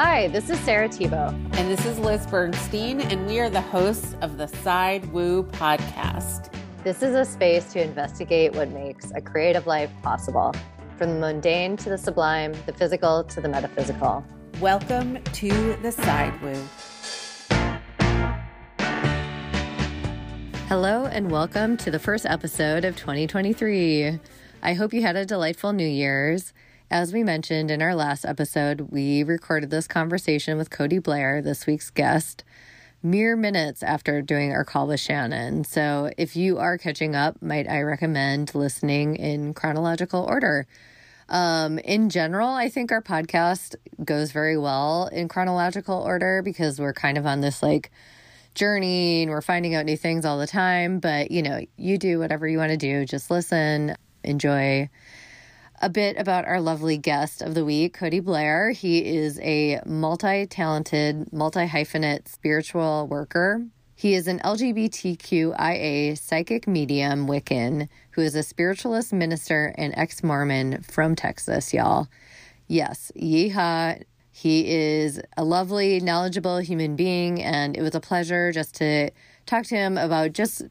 Hi, this is Sarah Thibault. And this is Liz Bernstein, and we are the hosts of the Side Woo podcast. This is a space to investigate what makes a creative life possible, from the mundane to the sublime, the physical to the metaphysical. Welcome to the Side Woo. Hello, and welcome to the first episode of 2023. I hope you had a delightful New Year's. As we mentioned in our last episode, we recorded this conversation with Cody Blair, this week's guest, mere minutes after doing our call with Shannon. So if you are catching up, might I recommend listening in chronological order. In general, I think our podcast goes very well in chronological order because we're kind of on this like journey and we're finding out new things all the time. But, you know, you do whatever you want to do. Just listen, enjoy. A bit about our lovely guest of the week, Cody Blair. He is a multi-talented, multi-hyphenate spiritual worker. He is an LGBTQIA psychic medium Wiccan who is a spiritualist minister and ex-Mormon from Texas, y'all. Yes, yeehaw. He is a lovely, knowledgeable human being, and it was a pleasure just to talk to him about just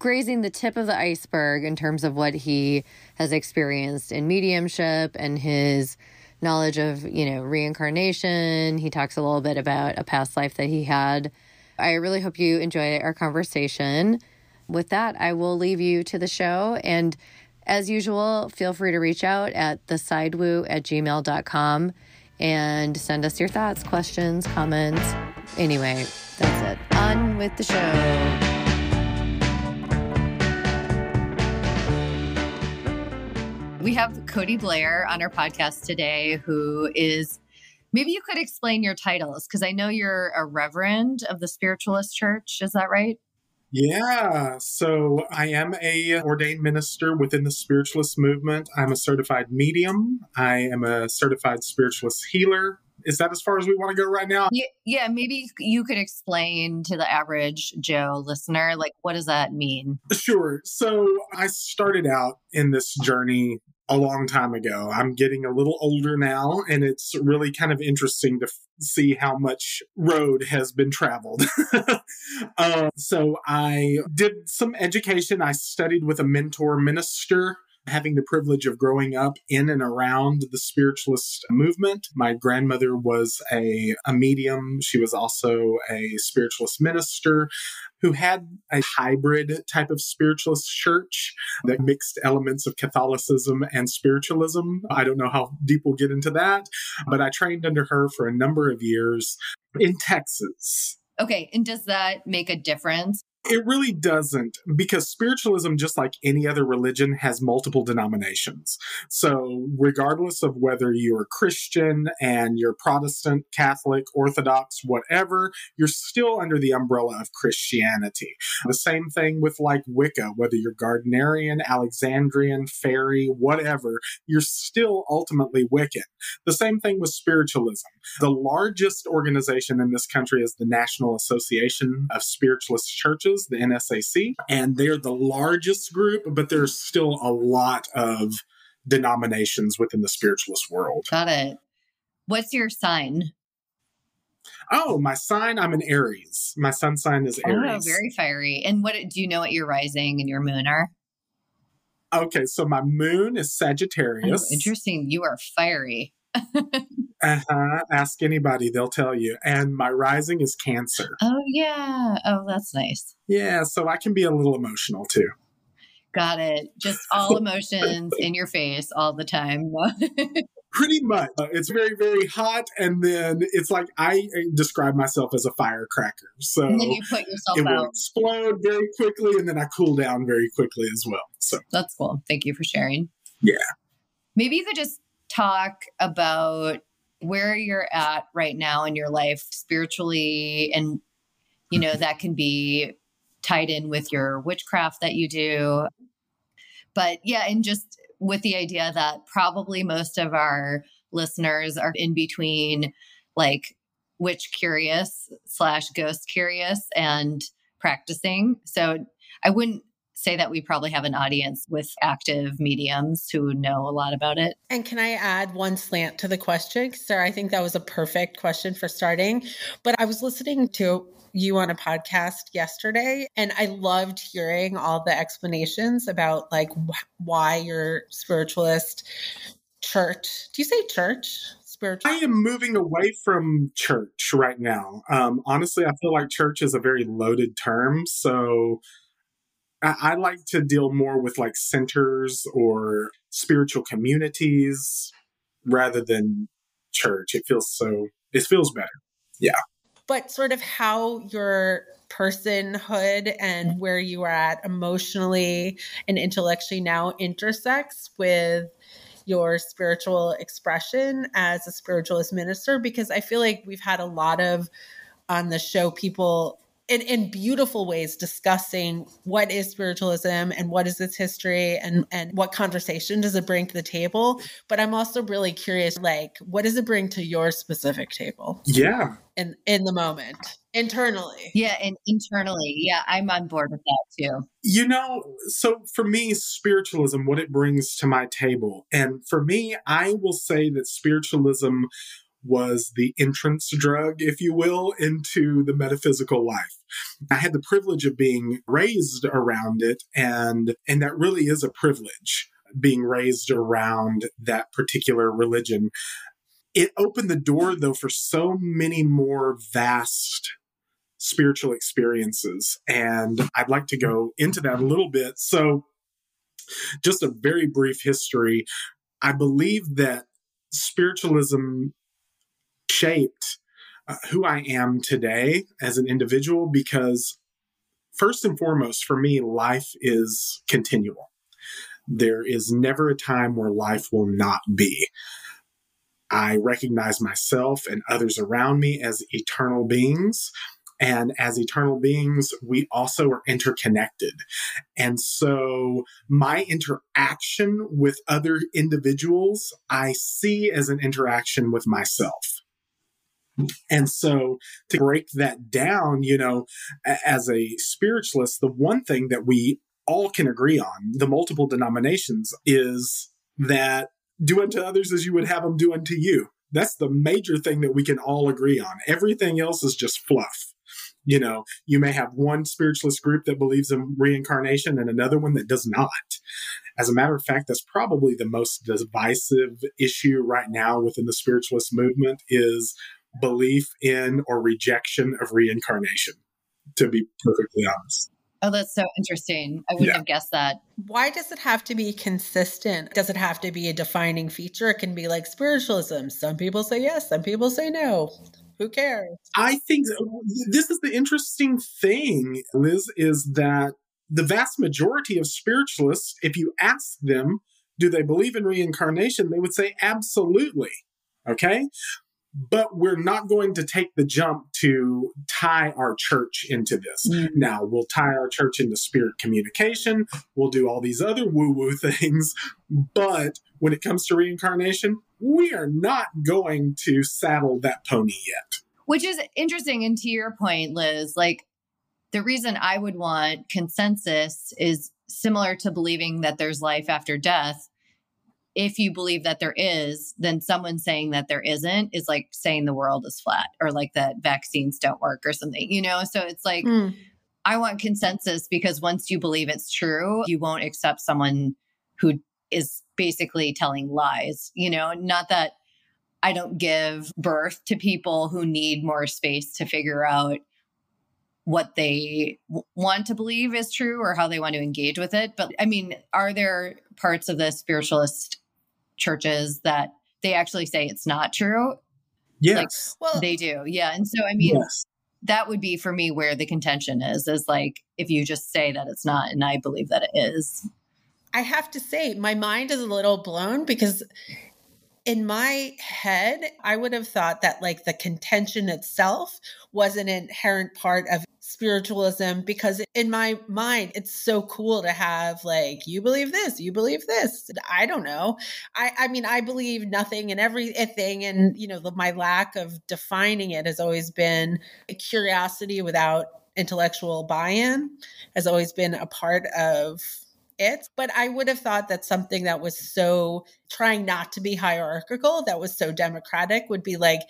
grazing the tip of the iceberg in terms of what he has experienced in mediumship and his knowledge of, you know, reincarnation. He talks a little bit about a past life that he had. I really hope you enjoy our conversation. With that, I will leave you to the show. And as usual, feel free to reach out at thesidewoo@gmail.com and send us your thoughts, questions, comments. Anyway, that's it. On with the show. We have Cody Blair on our podcast today, who is, maybe you could explain your titles, because I know you're a reverend of the Spiritualist Church. Is that right? Yeah. So I am a ordained minister within the spiritualist movement. I'm a certified medium. I am a certified spiritualist healer. Is that as far as we want to go right now? Yeah, maybe you could explain to the average Joe listener, like, what does that mean? Sure. So I started out in this journey a long time ago. I'm getting a little older now, and it's really kind of interesting to see how much road has been traveled. So I did some education. I studied with a mentor minister, having the privilege of growing up in and around the spiritualist movement. My grandmother was a medium. She was also a spiritualist minister who had a hybrid type of spiritualist church that mixed elements of Catholicism and spiritualism. I don't know how deep we'll get into that, but I trained under her for a number of years in Texas. Okay. And does that make a difference? It really doesn't, because spiritualism, just like any other religion, has multiple denominations. So regardless of whether you're a Christian and you're Protestant, Catholic, Orthodox, whatever, you're still under the umbrella of Christianity. The same thing with like Wicca, whether you're Gardnerian, Alexandrian, fairy, whatever, you're still ultimately Wiccan. The same thing with spiritualism. The largest organization in this country is the National Association of Spiritualist Churches, the NSAC, and they're the largest group, but there's still a lot of denominations within the spiritualist world. Got it. What's your sign? Oh, my sign, I'm an Aries. My sun sign is Aries. Oh, very fiery. And what do you know what your rising and your moon are? Okay, so my moon is Sagittarius. Oh, interesting. You are fiery. Ask anybody, they'll tell you. And my rising is Cancer. Oh, yeah. Oh, that's nice. Yeah. So I can be a little emotional too. Got it. Just all emotions in your face all the time. Pretty much. It's very, very hot. And then it's like, I describe myself as a firecracker. So and then you put yourself out. It will explode very quickly. And then I cool down very quickly as well. So that's cool. Thank you for sharing. Yeah. Maybe you could just talk about where you're at right now in your life spiritually. And, you know, that can be tied in with your witchcraft that you do. But yeah, and just with the idea that probably most of our listeners are in between like witch curious / ghost curious and practicing. So I wouldn't say that we probably have an audience with active mediums who know a lot about it. And can I add one slant to the question? Sarah, I think that was a perfect question for starting. But I was listening to you on a podcast yesterday, and I loved hearing all the explanations about like why your spiritualist church, do you say church? I am moving away from church right now. Honestly, I feel like church is a very loaded term. So I like to deal more with like centers or spiritual communities rather than church. It feels better. Yeah. But sort of how your personhood and where you are at emotionally and intellectually now intersects with your spiritual expression as a spiritualist minister, because I feel like we've had a lot of on the show people in beautiful ways discussing what is spiritualism and what is its history and what conversation does it bring to the table. But I'm also really curious, like, what does it bring to your specific table? Yeah. In the moment, internally. Yeah. And internally. Yeah. I'm on board with that too. You know, so for me, spiritualism, what it brings to my table. And for me, I will say that spiritualism was the entrance drug, if you will, into the metaphysical life. I had the privilege of being raised around it, and that really is a privilege, being raised around that particular religion. It opened the door, though, for so many more vast spiritual experiences, and I'd like to go into that a little bit. So, just a very brief history. I believe that spiritualism shaped who I am today as an individual, because first and foremost, for me, life is continual. There is never a time where life will not be. I recognize myself and others around me as eternal beings. And as eternal beings, we also are interconnected. And so my interaction with other individuals, I see as an interaction with myself. And so to break that down, you know, as a spiritualist, the one thing that we all can agree on, the multiple denominations, is that do unto others as you would have them do unto you. That's the major thing that we can all agree on. Everything else is just fluff. You know, you may have one spiritualist group that believes in reincarnation and another one that does not. As a matter of fact, that's probably the most divisive issue right now within the spiritualist movement is belief in or rejection of reincarnation, to be perfectly honest. Oh, that's so interesting. I wouldn't have guessed that. Why does it have to be consistent? Does it have to be a defining feature? It can be like spiritualism. Some people say yes, some people say no. Who cares? I think this is the interesting thing, Liz, is that the vast majority of spiritualists, if you ask them, do they believe in reincarnation? They would say absolutely. Okay. But we're not going to take the jump to tie our church into this. Mm. Now, we'll tie our church into spirit communication. We'll do all these other woo-woo things. But when it comes to reincarnation, we are not going to saddle that pony yet. Which is interesting. And to your point, Liz, like the reason I would want consensus is similar to believing that there's life after death. If you believe that there is, then someone saying that there isn't is like saying the world is flat or like that vaccines don't work or something, you know? So it's like, I want consensus, because once you believe it's true, you won't accept someone who is basically telling lies, you know? Not that I don't give birth to people who need more space to figure out what they want to believe is true or how they want to engage with it. But I mean, are there parts of the spiritualist churches that they actually say it's not true? Yes. Like, well, they do. Yeah. And so, I mean, that would be for me where the contention is like, if you just say that it's not, and I believe that it is. I have to say, my mind is a little blown, because in my head, I would have thought that like the contention itself was an inherent part of spiritualism, because in my mind, it's so cool to have like, you believe this, you believe this. I don't know. I mean, I believe nothing and everything. And, you know, my lack of defining it has always been a curiosity without intellectual buy-in has always been a part of it. But I would have thought that something that was so trying not to be hierarchical, that was so democratic, would be like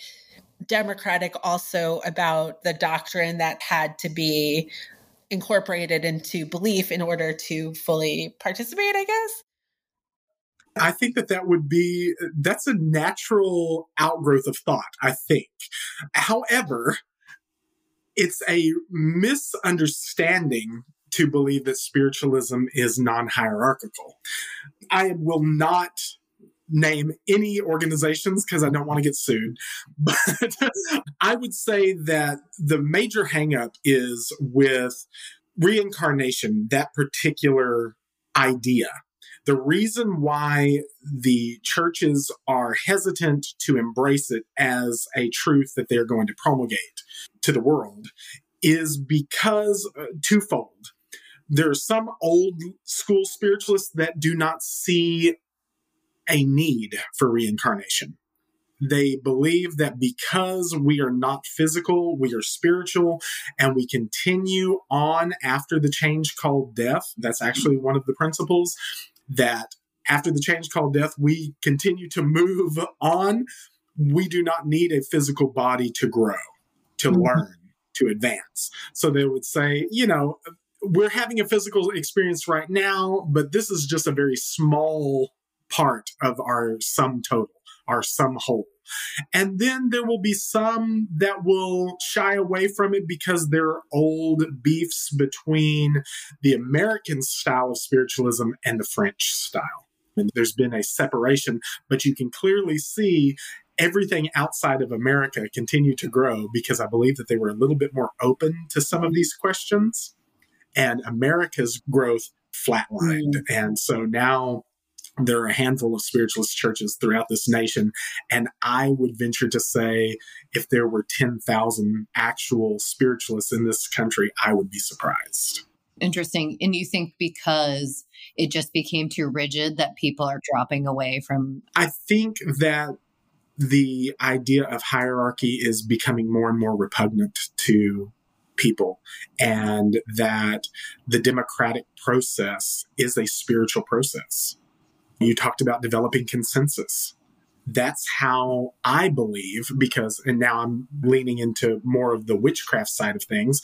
democratic also about the doctrine that had to be incorporated into belief in order to fully participate, I guess. I think that would be, that's a natural outgrowth of thought, I think. However, it's a misunderstanding to believe that spiritualism is non-hierarchical. I will not name any organizations because I don't want to get sued, but I would say that the major hang-up is with reincarnation, that particular idea. The reason why the churches are hesitant to embrace it as a truth that they're going to promulgate to the world is because twofold. There are some old school spiritualists that do not see a need for reincarnation. They believe that because we are not physical, we are spiritual, and we continue on after the change called death. That's actually one of the principles, that after the change called death, we continue to move on. We do not need a physical body to grow, to learn, to advance. So they would say, you know, we're having a physical experience right now, but this is just a very small part of our sum total, our sum whole. And then there will be some that will shy away from it because there are old beefs between the American style of spiritualism and the French style. And there's been a separation, but you can clearly see everything outside of America continue to grow because I believe that they were a little bit more open to some of these questions. And America's growth flatlined. And so now there are a handful of spiritualist churches throughout this nation, and I would venture to say if there were 10,000 actual spiritualists in this country, I would be surprised. Interesting. And you think because it just became too rigid that people are dropping away from... I think that the idea of hierarchy is becoming more and more repugnant to people, and that the democratic process is a spiritual process. You talked about developing consensus. That's how I believe, because, and now I'm leaning into more of the witchcraft side of things,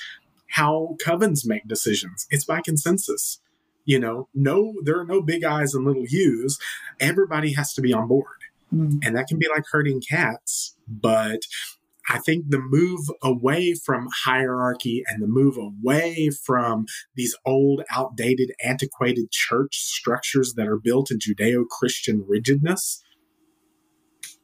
how covens make decisions. It's by consensus. You know, no, there are no big I's and little U's. Everybody has to be on board. And that can be like herding cats, but I think the move away from hierarchy and the move away from these old, outdated, antiquated church structures that are built in Judeo-Christian rigidness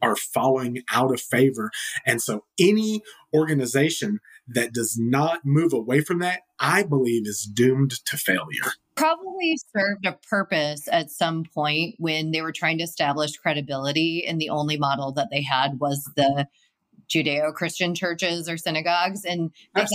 are falling out of favor. And so any organization that does not move away from that, I believe, is doomed to failure. Probably served a purpose at some point when they were trying to establish credibility, and the only model that they had was the Judeo-Christian churches or synagogues, and to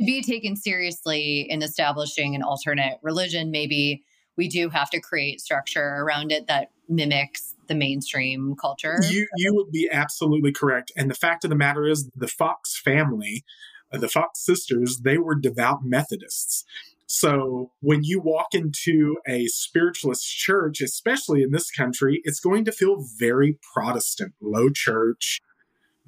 be taken seriously in establishing an alternate religion, maybe we do have to create structure around it that mimics the mainstream culture. You would be absolutely correct. And the fact of the matter is the Fox family, the Fox sisters, they were devout Methodists. So when you walk into a spiritualist church, especially in this country, it's going to feel very Protestant, low church,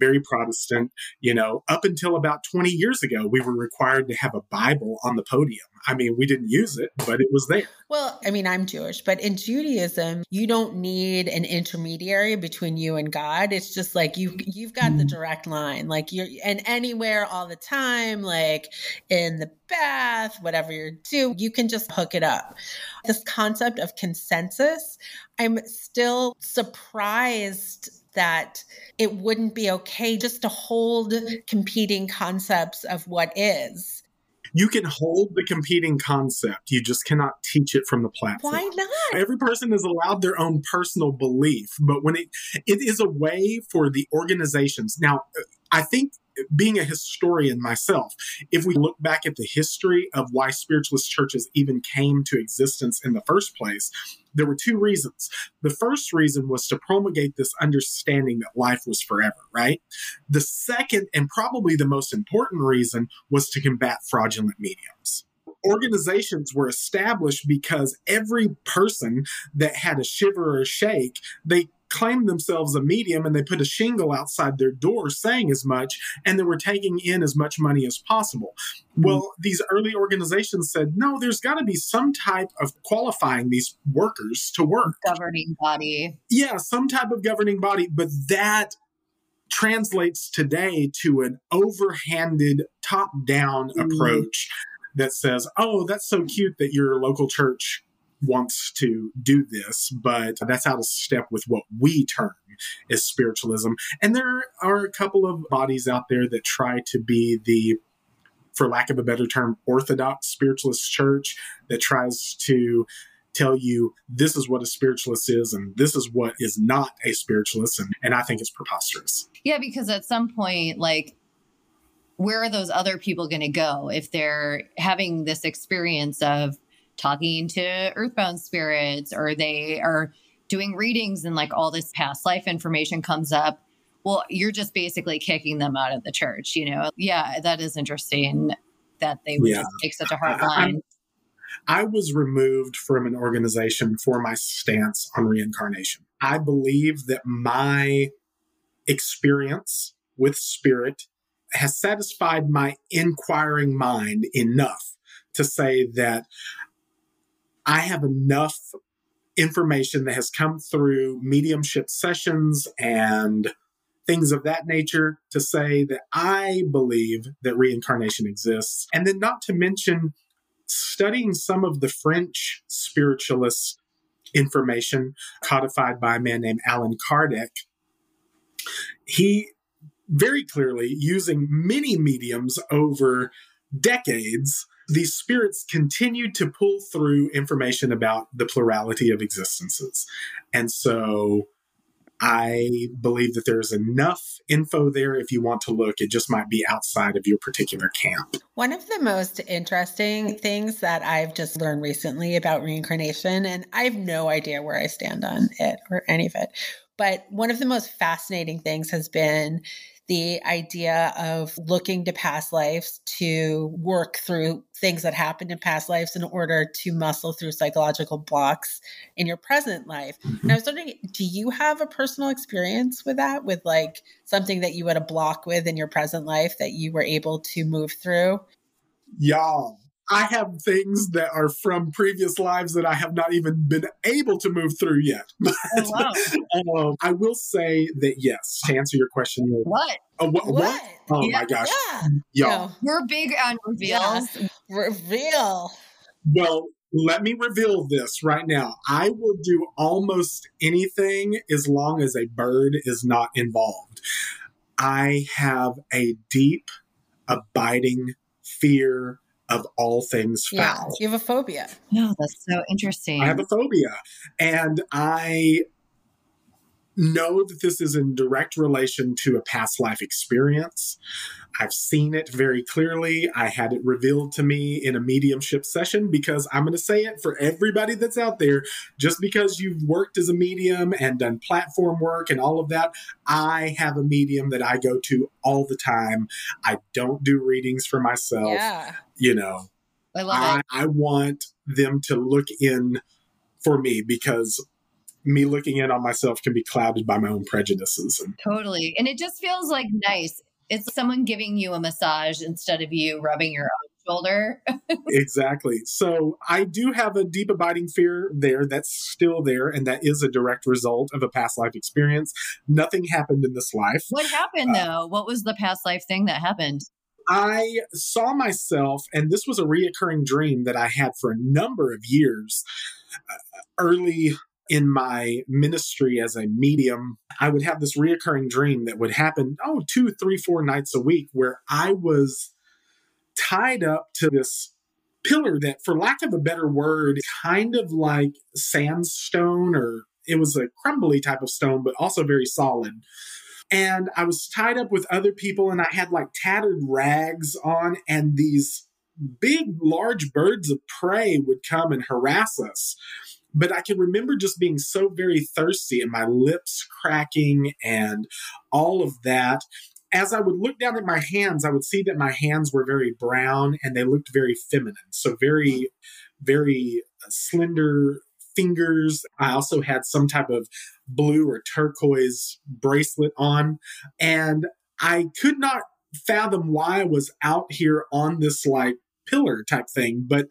very Protestant. You know, up until about 20 years ago, we were required to have a Bible on the podium. I mean, we didn't use it, but it was there. Well, I mean, I'm Jewish, but in Judaism, you don't need an intermediary between you and God. It's just like you've got the direct line, like you're and anywhere all the time, like in the bath, whatever you're doing, you can just hook it up. This concept of consensus, I'm still surprised that it wouldn't be okay just to hold competing concepts of what is. You can hold the competing concept. You just cannot teach it from the platform. Why not? Every person is allowed their own personal belief, but when it is a way for the organizations. Now, I think, being a historian myself, if we look back at the history of why spiritualist churches even came to existence in the first place, there were two reasons. The first reason was to promulgate this understanding that life was forever, right? The second, and probably the most important reason, was to combat fraudulent mediums. Organizations were established because every person that had a shiver or a shake, they claimed themselves a medium and they put a shingle outside their door saying as much, and they were taking in as much money as possible. Well, these early organizations said, no, there's got to be some type of qualifying these workers to work. Governing body. Yeah, some type of governing body. But that translates today to an overhanded, top-down approach that says, oh, that's so cute that your local church wants to do this, but that's out of step with what we term as spiritualism. And there are a couple of bodies out there that try to be the, for lack of a better term, orthodox spiritualist church that tries to tell you this is what a spiritualist is and this is what is not a spiritualist. And I think it's preposterous. Yeah, because at some point, like, where are those other people going to go if they're having this experience of talking to earthbound spirits, or they are doing readings and like all this past life information comes up? Well, you're just basically kicking them out of the church, you know? Yeah, that is interesting that they would just take such a hard line. I was removed from an organization for my stance on reincarnation. I believe that my experience with spirit has satisfied my inquiring mind enough to say that I have enough information that has come through mediumship sessions and things of that nature to say that I believe that reincarnation exists. And then not to mention studying some of the French spiritualist information codified by a man named Alan Kardec. He very clearly, using many mediums over decades, these spirits continued to pull through information about the plurality of existences. And so I believe that there's enough info there if you want to look. It just might be outside of your particular camp. One of the most interesting things that I've just learned recently about reincarnation, and I have no idea where I stand on it or any of it, but one of the most fascinating things has been the idea of looking to past lives to work through things that happened in past lives in order to muscle through psychological blocks in your present life. And I was wondering, do you have a personal experience with that, with like something that you had a block with in your present life that you were able to move through? Y'all, I have things that are from previous lives that I have not even been able to move through yet. But, I will say that, yes, to answer your question. What? What? Oh, yeah, my gosh. Yeah. Y'all. No, we're big on reveals. Yes. Reveal. Well, let me reveal this right now. I will do almost anything as long as a bird is not involved. I have a deep, abiding fear of all things foul. Yeah, you have a phobia. No, that's so interesting. I have a phobia. And I know that this is in direct relation to a past life experience. I've seen it very clearly. I had it revealed to me in a mediumship session, because I'm going to say it for everybody that's out there, just because you've worked as a medium and done platform work and all of that, I have a medium that I go to all the time. I don't do readings for myself. Yeah. You know, I love it. I want them to look in for me, because me looking in on myself can be clouded by my own prejudices. Totally. And it just feels like nice. It's someone giving you a massage instead of you rubbing your own shoulder. Exactly. So I do have a deep abiding fear there that's still there. And that is a direct result of a past life experience. Nothing happened in this life. What happened though? What was the past life thing that happened? I saw myself, and this was a reoccurring dream that I had for a number of years. Early in my ministry as a medium, I would have this reoccurring dream that would happen, 2, 3, 4 nights a week, where I was tied up to this pillar that, for lack of a better word, kind of like sandstone, or it was a crumbly type of stone, but also very solid. And I was tied up with other people, and I had like tattered rags on, and these big, large birds of prey would come and harass us. But I can remember just being so very thirsty and my lips cracking and all of that. As I would look down at my hands, I would see that my hands were very brown and they looked very feminine. So very, very slender fingers. I also had some type of blue or turquoise bracelet on. And I could not fathom why I was out here on this like pillar type thing. But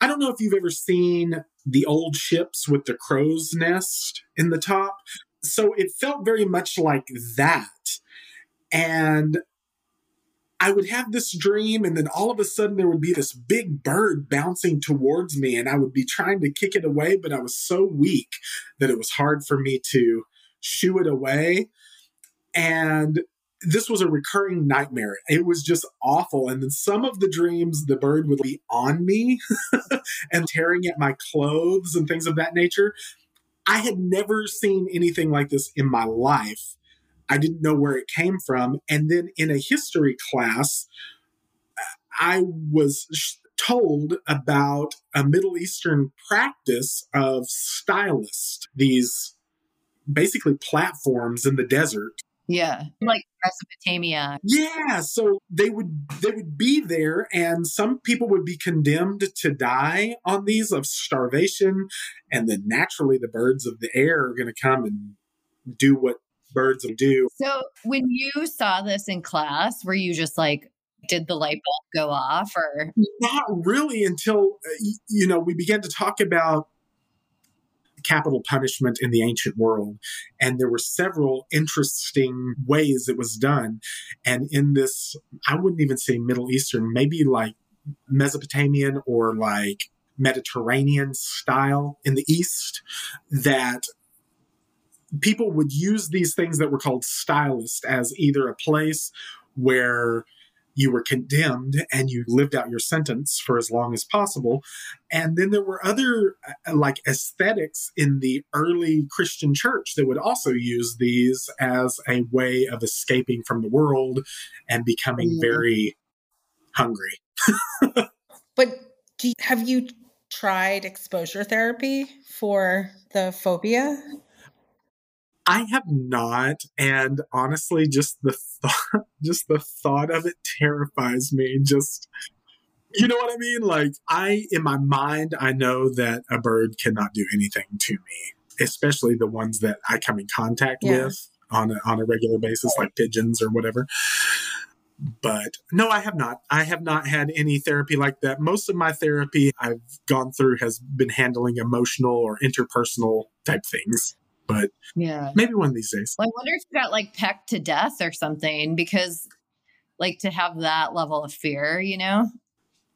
I don't know if you've ever seen the old ships with the crow's nest in the top. So it felt very much like that. And I would have this dream, and then all of a sudden there would be this big bird bouncing towards me, and I would be trying to kick it away, but I was so weak that it was hard for me to shoo it away. And this was a recurring nightmare. It was just awful. And then some of the dreams, the bird would be on me and tearing at my clothes and things of that nature. I had never seen anything like this in my life. I didn't know where it came from. And then in a history class, I was told about a Middle Eastern practice of stylists, these basically platforms in the desert. Yeah, like Mesopotamia. Yeah, so they would be there, and some people would be condemned to die on these of starvation. And then naturally the birds of the air are going to come and do what birds do. So when you saw this in class, were you just like, did the light bulb go off? Or not really, until, you know, we began to talk about capital punishment in the ancient world. And there were several interesting ways it was done. And in this, I wouldn't even say Middle Eastern, maybe like Mesopotamian or like Mediterranean style in the East, that people would use these things that were called stylist as either a place where you were condemned and you lived out your sentence for as long as possible. And then there were other like aesthetics in the early Christian church that would also use these as a way of escaping from the world and becoming very hungry. But have you tried exposure therapy for the phobia? I have not, and honestly, just the thought of it terrifies me. Just, you know what I mean? Like, in my mind, I know that a bird cannot do anything to me, especially the ones that I come in contact with on a regular basis, like pigeons or whatever. But no, I have not. I have not had any therapy like that. Most of my therapy I've gone through has been handling emotional or interpersonal type things. But yeah, maybe one of these days. Well, I wonder if you got like pecked to death or something, because like to have that level of fear, you know?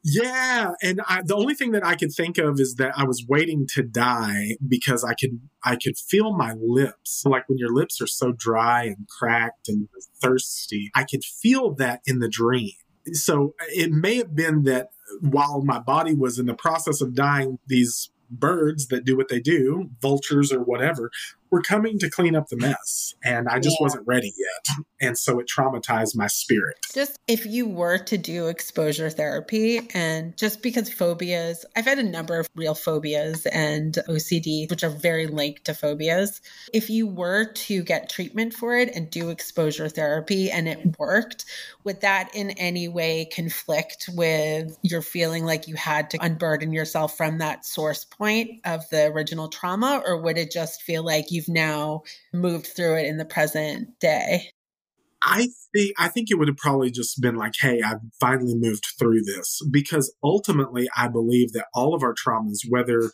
Yeah. And the only thing that I could think of is that I was waiting to die because I could feel my lips. Like when your lips are so dry and cracked and thirsty, I could feel that in the dream. So it may have been that while my body was in the process of dying, these birds that do what they do, vultures or whatever, were coming to clean up the mess. And I just wasn't ready yet. And so it traumatized my spirit. Just if you were to do exposure therapy, and just because phobias, I've had a number of real phobias and OCD, which are very linked to phobias. If you were to get treatment for it and do exposure therapy and it worked, would that in any way conflict with your feeling like you had to unburden yourself from that source point of the original trauma? Or would it just feel like you've now moved through it in the present day? I think it would have probably just been like, hey, I've finally moved through this, because ultimately I believe that all of our traumas, whether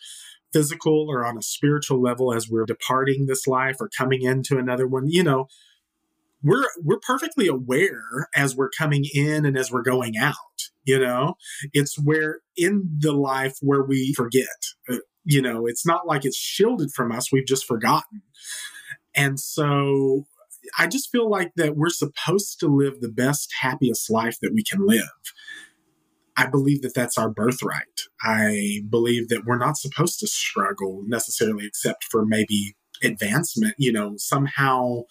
physical or on a spiritual level, as we're departing this life or coming into another one, you know, we're perfectly aware as we're coming in and as we're going out, you know, it's where in the life where we forget. You know, it's not like it's shielded from us. We've just forgotten. And so I just feel like that we're supposed to live the best, happiest life that we can live. I believe that that's our birthright. I believe that we're not supposed to struggle necessarily, except for maybe advancement, you know, somehow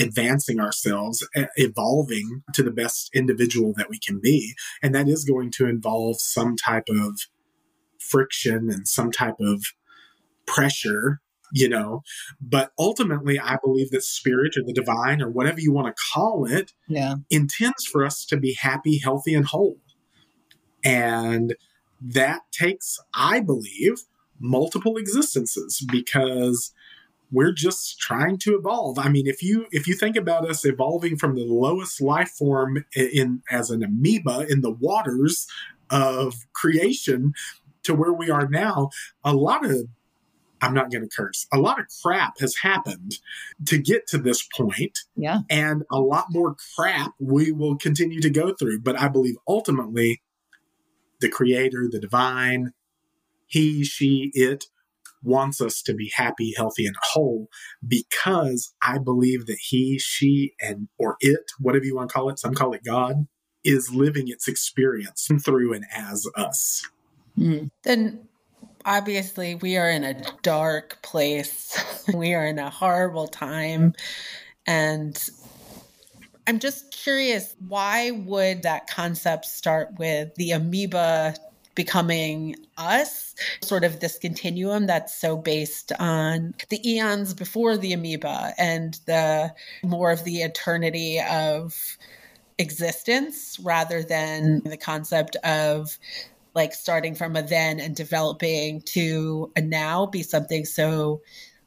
advancing ourselves, evolving to the best individual that we can be. And that is going to involve some type of friction and some type of pressure, you know. But ultimately, I believe that spirit or the divine or whatever you want to call it intends for us to be happy, healthy, and whole. And that takes, I believe, multiple existences, because we're just trying to evolve. I mean, if you think about us evolving from the lowest life form as an amoeba in the waters of creation to where we are now, I'm not going to curse. A lot of crap has happened to get to this point. Yeah. And a lot more crap we will continue to go through. But I believe ultimately the creator, the divine, he, she, it wants us to be happy, healthy, and whole, because I believe that he, she, and or it, whatever you want to call it, some call it God, is living its experience through and as us. Mm. Then obviously we are in a dark place. We are in a horrible time. And I'm just curious, why would that concept start with the amoeba becoming us, sort of this continuum that's so based on the eons before the amoeba and the more of the eternity of existence, rather than the concept of like starting from a then and developing to a now be something so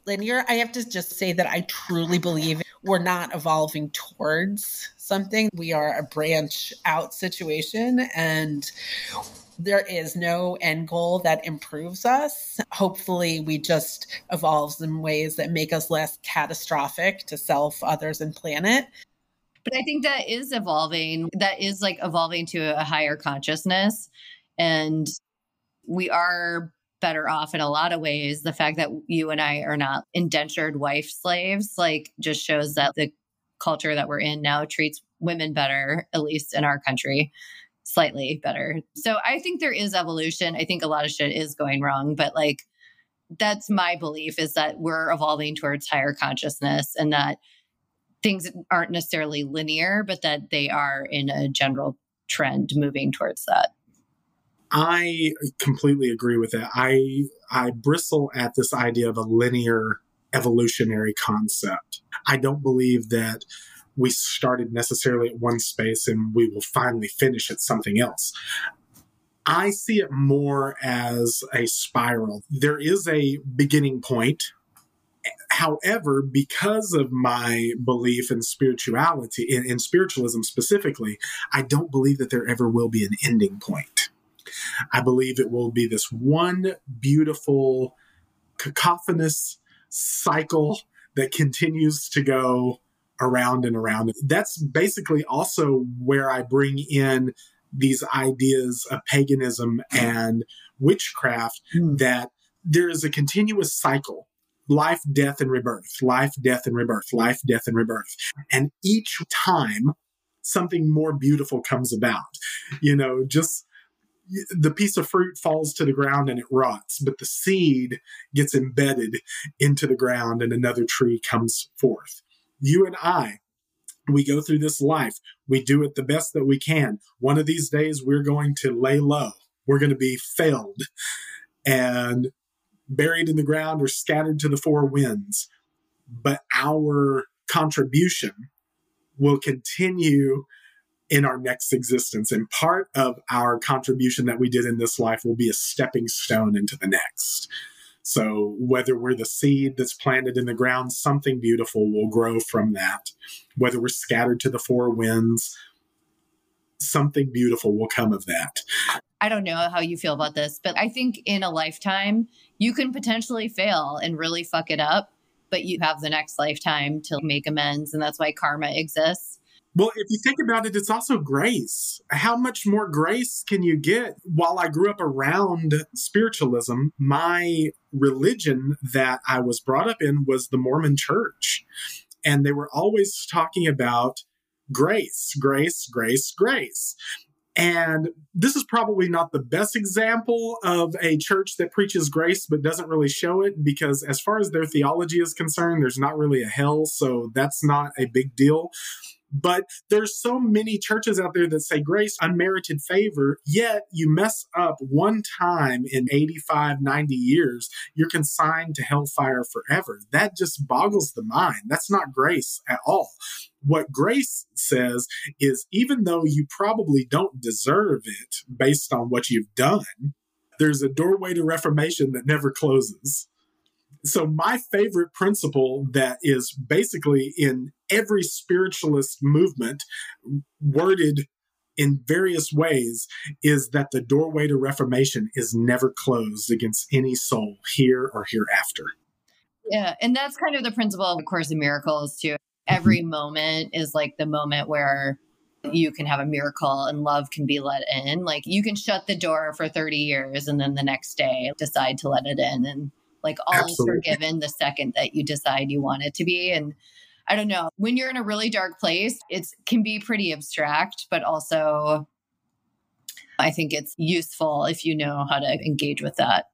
linear? I have to just say that I truly believe we're not evolving towards something. We are a branch out situation, and there is no end goal that improves us. Hopefully, we just evolve in ways that make us less catastrophic to self, others, and planet. But I think that is evolving. That is like evolving to a higher consciousness. And we are better off in a lot of ways. The fact that you and I are not indentured wife slaves, like, just shows that the culture that we're in now treats women better, at least in our country. Slightly better. So I think there is evolution. I think a lot of shit is going wrong, but like, that's my belief, is that we're evolving towards higher consciousness and that things aren't necessarily linear, but that they are in a general trend moving towards that. I completely agree with that. I bristle at this idea of a linear evolutionary concept. I don't believe that we started necessarily at one space and we will finally finish at something else. I see it more as a spiral. There is a beginning point. However, because of my belief in spirituality, in spiritualism specifically, I don't believe that there ever will be an ending point. I believe it will be this one beautiful, cacophonous cycle that continues to go around and around. That's basically also where I bring in these ideas of paganism and witchcraft, that there is a continuous cycle: life, death, and rebirth, life, death, and rebirth, life, death, and rebirth. And each time something more beautiful comes about. You know, just the piece of fruit falls to the ground and it rots, but the seed gets embedded into the ground and another tree comes forth. You and I, we go through this life. We do it the best that we can. One of these days, we're going to lay low. We're going to be felled and buried in the ground or scattered to the four winds. But our contribution will continue in our next existence. And part of our contribution that we did in this life will be a stepping stone into the next. So whether we're the seed that's planted in the ground, something beautiful will grow from that. Whether we're scattered to the four winds, something beautiful will come of that. I don't know how you feel about this, but I think in a lifetime, you can potentially fail and really fuck it up, but you have the next lifetime to make amends. And that's why karma exists. Well, if you think about it, it's also grace. How much more grace can you get? While I grew up around spiritualism, my religion that I was brought up in was the Mormon Church. And they were always talking about grace, grace, grace, grace. And this is probably not the best example of a church that preaches grace but doesn't really show it, because as far as their theology is concerned, there's not really a hell, so that's not a big deal. But there's so many churches out there that say grace, unmerited favor, yet you mess up one time in 85, 90 years, you're consigned to hellfire forever. That just boggles the mind. That's not grace at all. What grace says is, even though you probably don't deserve it based on what you've done, there's a doorway to reformation that never closes. So my favorite principle that is basically in every spiritualist movement worded in various ways is that the doorway to reformation is never closed against any soul here or hereafter. Yeah. And that's kind of the principle of A Course in Miracles too. Every moment is like the moment where you can have a miracle and love can be let in. Like you can shut the door for 30 years and then the next day decide to let it in. And like all Absolutely. Is forgiven the second that you decide you want it to be. And I don't know, when you're in a really dark place, it can be pretty abstract, but also I think it's useful if you know how to engage with that.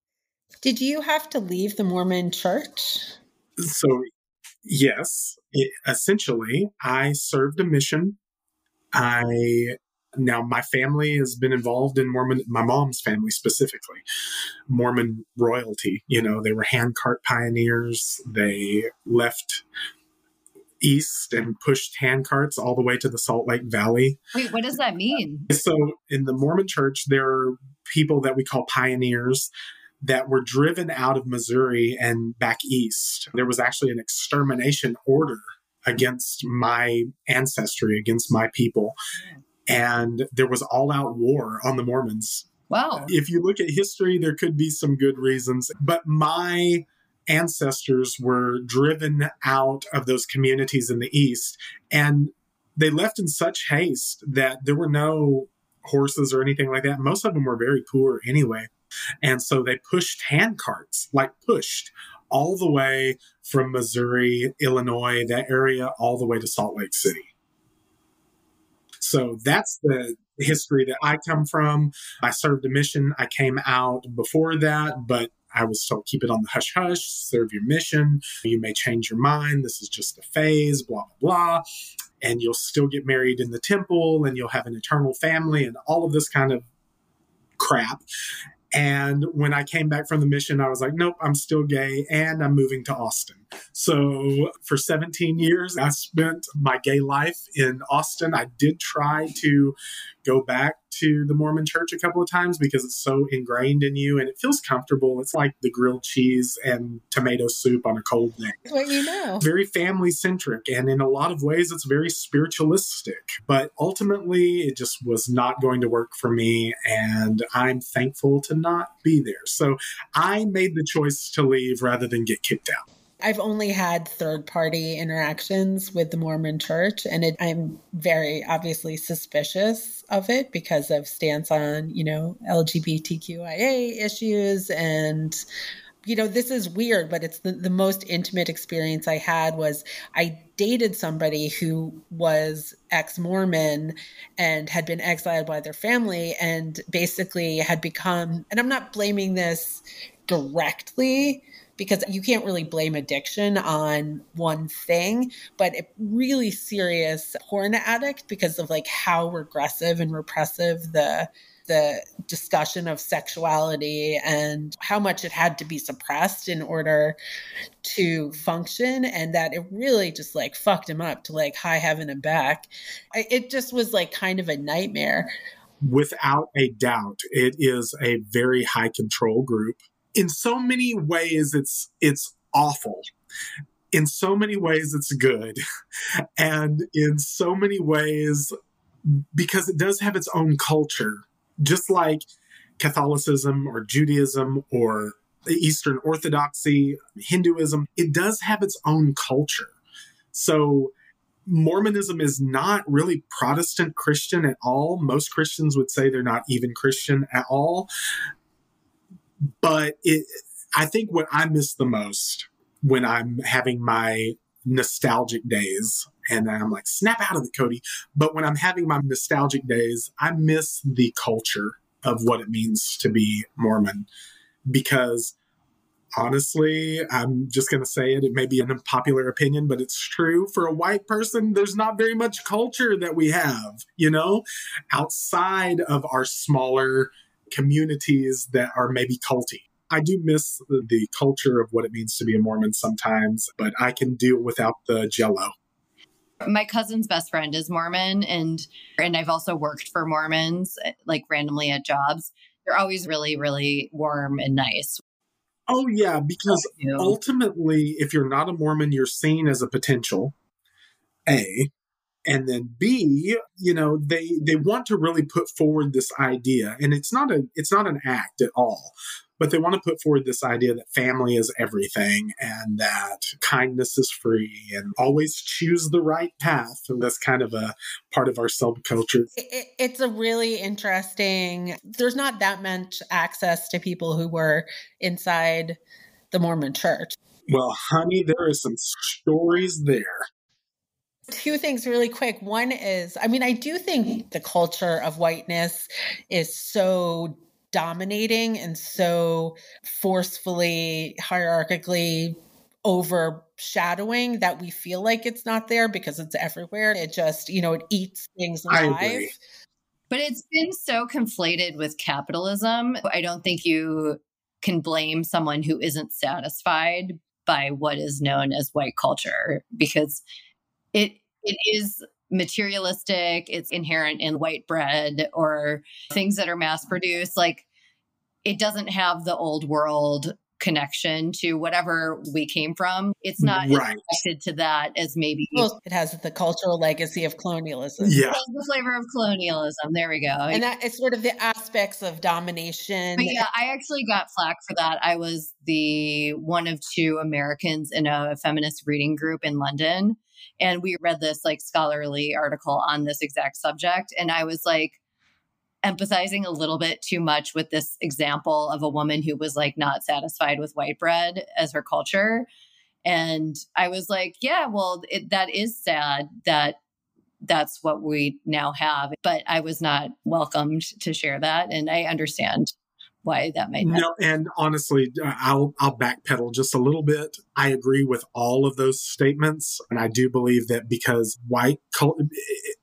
Did you have to leave the Mormon church? So yes, essentially I served a mission. Now, my family has been involved in Mormon, my mom's family specifically, Mormon royalty. You know, they were hand cart pioneers. They left east and pushed hand carts all the way to the Salt Lake Valley. Wait, what does that mean? So in the Mormon church, there are people that we call pioneers that were driven out of Missouri and back east. There was actually an extermination order against my ancestry, against my people. And there was all-out war on the Mormons. Wow. If you look at history, there could be some good reasons. But my ancestors were driven out of those communities in the East. And they left in such haste that there were no horses or anything like that. Most of them were very poor anyway. And so they pushed hand carts, like pushed, all the way from Missouri, Illinois, that area, all the way to Salt Lake City. So that's the history that I come from. I served a mission. I came out before that, but I will still keep it on the hush-hush, serve your mission. You may change your mind. This is just a phase, blah, blah, blah. And you'll still get married in the temple and you'll have an eternal family and all of this kind of crap. And when I came back from the mission, I was like, nope, I'm still gay and I'm moving to Austin. So for 17 years, I spent my gay life in Austin. I did try to go back to the Mormon church a couple of times because it's so ingrained in you and it feels comfortable. It's like the grilled cheese and tomato soup on a cold day. Well, you know. Very family centric. And in a lot of ways, it's very spiritualistic. But ultimately, it just was not going to work for me. And I'm thankful to not be there. So I made the choice to leave rather than get kicked out. I've only had third-party interactions with the Mormon church, and I'm very obviously suspicious of it because of stance on, you know, LGBTQIA issues. And, you know, this is weird, but it's the most intimate experience I had was I dated somebody who was ex-Mormon and had been exiled by their family and basically had become, and I'm not blaming this directly, because you can't really blame addiction on one thing, but a really serious porn addict because of like how regressive and repressive the discussion of sexuality and how much it had to be suppressed in order to function. And that it really just like fucked him up to like high heaven and back. It just was like kind of a nightmare. Without a doubt, it is a very high control group. In so many ways, it's awful. In so many ways, it's good. And in so many ways, because it does have its own culture, just like Catholicism or Judaism or Eastern Orthodoxy, Hinduism, it does have its own culture. So Mormonism is not really Protestant Christian at all. Most Christians would say they're not even Christian at all. But I think what I miss the most when I'm having my nostalgic days And I'm like, snap out of it, Cody. But when I'm having my nostalgic days, I miss the culture of what it means to be Mormon. Because honestly, I'm just going to say it, it may be an unpopular opinion, but it's true. For a white person, there's not very much culture that we have, you know, outside of our smaller communities that are maybe culty. I do miss the culture of what it means to be a Mormon sometimes, but I can do it without the jello. My cousin's best friend is Mormon, and I've also worked for Mormons, like randomly at jobs. They're always really, really warm and nice. Oh, yeah, because ultimately, if you're not a Mormon, you're seen as a potential, A. And then B, you know, they want to really put forward this idea, and it's not an act at all. But they want to put forward this idea that family is everything and that kindness is free and always choose the right path. And that's kind of a part of our subculture. It's a really interesting, there's not that much access to people who were inside the Mormon church. Well, honey, there are some stories there. Two things really quick. One is, I mean, I do think the culture of whiteness is so dominating and so forcefully, hierarchically overshadowing that we feel like it's not there because it's everywhere. It just, you know, it eats things alive. But it's been so conflated with capitalism. I don't think you can blame someone who isn't satisfied by what is known as white culture, because it is materialistic, it's inherent in white bread or things that are mass produced. Like, it doesn't have the old world connection to whatever we came from. It's not connected to that as maybe. Well, it has the cultural legacy of colonialism. Yeah. It has the flavor of colonialism. There we go. And that is sort of the aspects of domination. But yeah, I actually got flack for that. I was the one of two Americans in a feminist reading group in London. And we read this like scholarly article on this exact subject. And I was like emphasizing a little bit too much with this example of a woman who was like not satisfied with white bread as her culture. And I was like, yeah, well, that is sad that that's what we now have. But I was not welcomed to share that. And I understand why that might happen. No, and honestly, I'll backpedal just a little bit. I agree with all of those statements, and I do believe that because white culture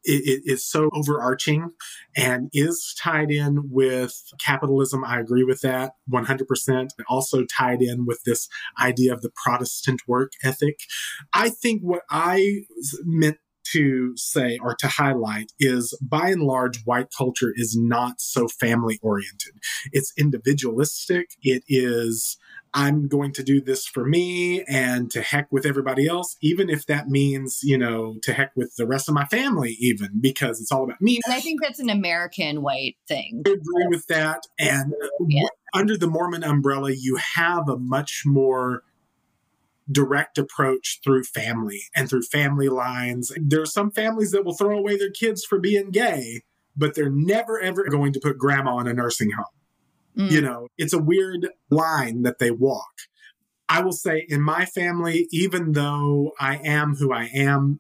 is so overarching and is tied in with capitalism, I agree with that 100%. Also tied in with this idea of the Protestant work ethic. I think what I meant to say or to highlight is, by and large, white culture is not so family oriented. It's individualistic. It is, I'm going to do this for me and to heck with everybody else, even if that means, you know, to heck with the rest of my family, even, because it's all about me. And I think that's an American white thing. I agree with that. And under the Mormon umbrella, you have a much more direct approach through family and through family lines. There are some families that will throw away their kids for being gay, but they're never, ever going to put grandma in a nursing home. Mm. You know, it's a weird line that they walk. I will say in my family, even though I am who I am,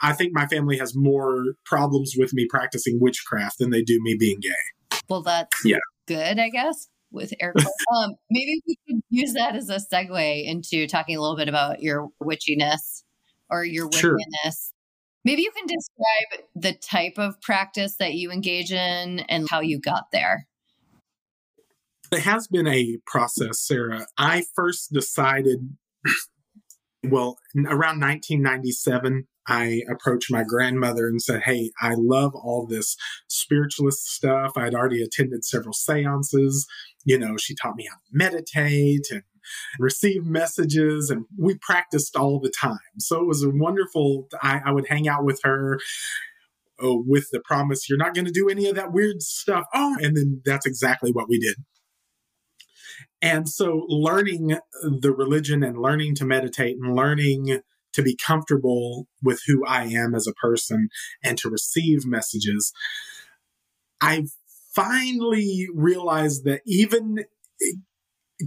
I think my family has more problems with me practicing witchcraft than they do me being gay. Well, that's good, I guess. With air quotes. Maybe we could use that as a segue into talking a little bit about your witchiness or your wickedness. Sure. Maybe you can describe the type of practice that you engage in and how you got there. It has been a process, Sarah. I first decided, well, around 1997, I approached my grandmother and said, hey, I love all this spiritualist stuff. I'd already attended several seances. You know, she taught me how to meditate and receive messages, and we practiced all the time. So it was a wonderful, I would hang out with her with the promise, you're not going to do any of that weird stuff. Oh, and then that's exactly what we did. And so learning the religion and learning to meditate and learning to be comfortable with who I am as a person and to receive messages, I finally realized that even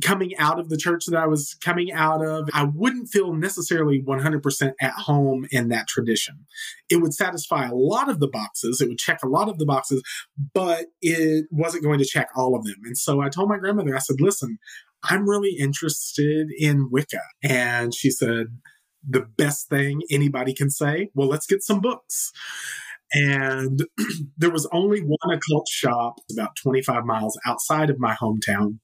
coming out of the church that I was coming out of, I wouldn't feel necessarily 100% at home in that tradition. It would satisfy a lot of the boxes. It would check a lot of the boxes, but it wasn't going to check all of them. And so I told my grandmother, I said, listen, I'm really interested in Wicca. And she said, the best thing anybody can say, well, let's get some books. And there was only one occult shop about 25 miles outside of my hometown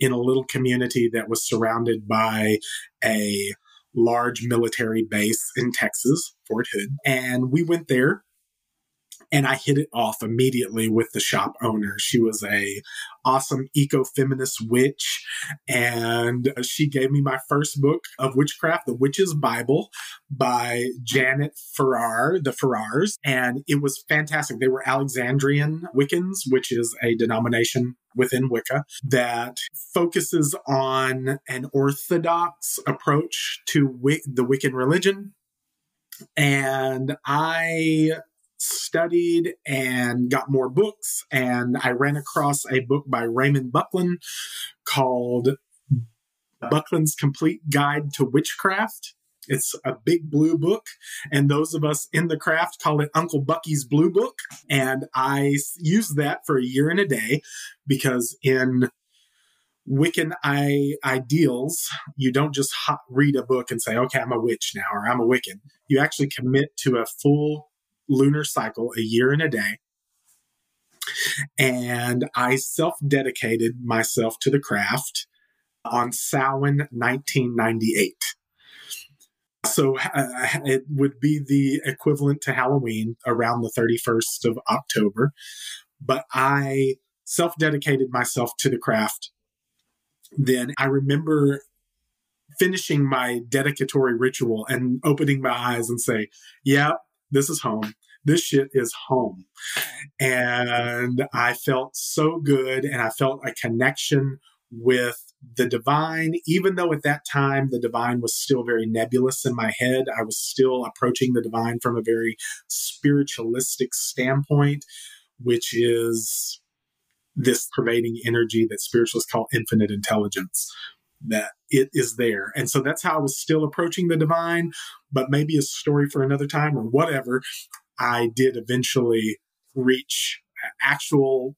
in a little community that was surrounded by a large military base in Texas, Fort Hood. And we went there and I hit it off immediately with the shop owner. She was a awesome eco-feminist witch. And she gave me my first book of witchcraft, The Witch's Bible by Janet Farrar, the Farrars. And it was fantastic. They were Alexandrian Wiccans, which is a denomination within Wicca that focuses on an orthodox approach to the Wiccan religion. And I studied and got more books, and I ran across a book by Raymond Buckland called Buckland's Complete Guide to Witchcraft. It's a big blue book, and those of us in the craft call it Uncle Bucky's Blue Book, and I used that for a year and a day because in Wiccan ideals, you don't just read a book and say, okay, I'm a witch now, or I'm a Wiccan. You actually commit to a full lunar cycle, a year and a day. And I self-dedicated myself to the craft on Samhain 1998. So it would be the equivalent to Halloween around the 31st of October. But I self-dedicated myself to the craft. Then I remember finishing my dedicatory ritual and opening my eyes and say, yeah, this is home. This shit is home. And I felt so good. And I felt a connection with the divine, even though at that time, the divine was still very nebulous in my head. I was still approaching the divine from a very spiritualistic standpoint, which is this pervading energy that spiritualists call infinite intelligence, that it is there. And so that's how I was still approaching the divine, but maybe a story for another time or whatever. I did eventually reach actual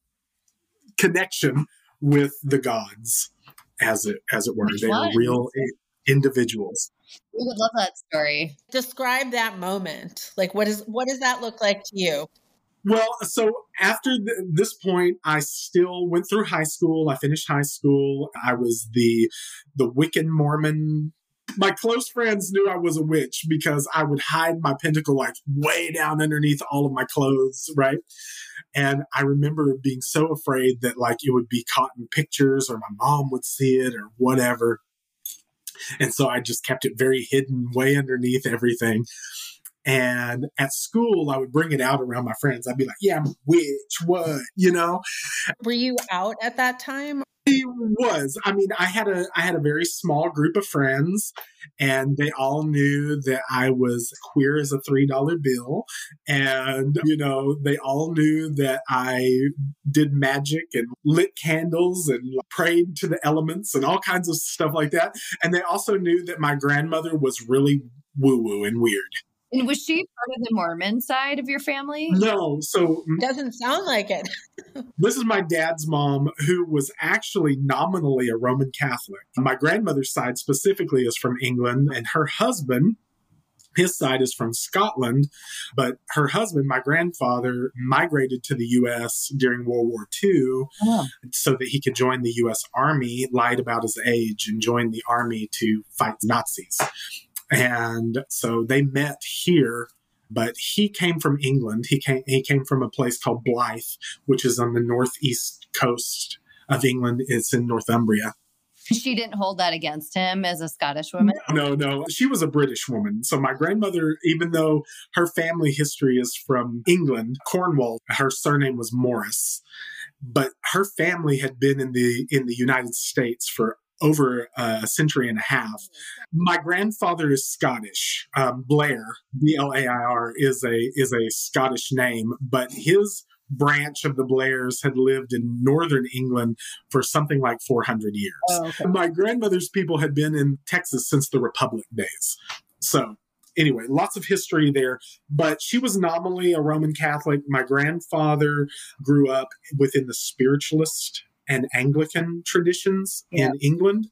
connection with the gods, as it were. They were real individuals. We would love that story. Describe that moment. Like, what does that look like to you? Well, so after this point, I still went through high school. I finished high school. I was the Wiccan Mormon. My close friends knew I was a witch because I would hide my pentacle like way down underneath all of my clothes, right? And I remember being so afraid that like it would be caught in pictures or my mom would see it or whatever. And so I just kept it very hidden way underneath everything. And at school, I would bring it out around my friends. I'd be like, yeah, I'm a witch, what, you know? Were you out at that time? It was. I mean, I had a very small group of friends, and they all knew that I was queer as a $3 bill. And, you know, they all knew that I did magic and lit candles and prayed to the elements and all kinds of stuff like that. And they also knew that my grandmother was really woo-woo and weird. And was she part of the Mormon side of your family? No. So doesn't sound like it. This is my dad's mom, who was actually nominally a Roman Catholic. My grandmother's side specifically is from England, and her husband, his side is from Scotland, but her husband, my grandfather, migrated to the U.S. during World War II so that he could join the U.S. Army, lied about his age, and joined the army to fight Nazis. And so they met here, but he came from England. He came from a place called Blythe, which is on the northeast coast of England. It's in Northumbria. She didn't hold that against him as a Scottish woman? No. She was a British woman. So my grandmother, even though her family history is from England, Cornwall, her surname was Morris. But her family had been in the United States for over a century and a half. My grandfather is Scottish. Blair, B-L-A-I-R, is a Scottish name, but his branch of the Blairs had lived in northern England for something like 400 years. Oh, okay. My grandmother's people had been in Texas since the Republic days. So anyway, lots of history there. But she was nominally a Roman Catholic. My grandfather grew up within the Spiritualist and Anglican traditions in England.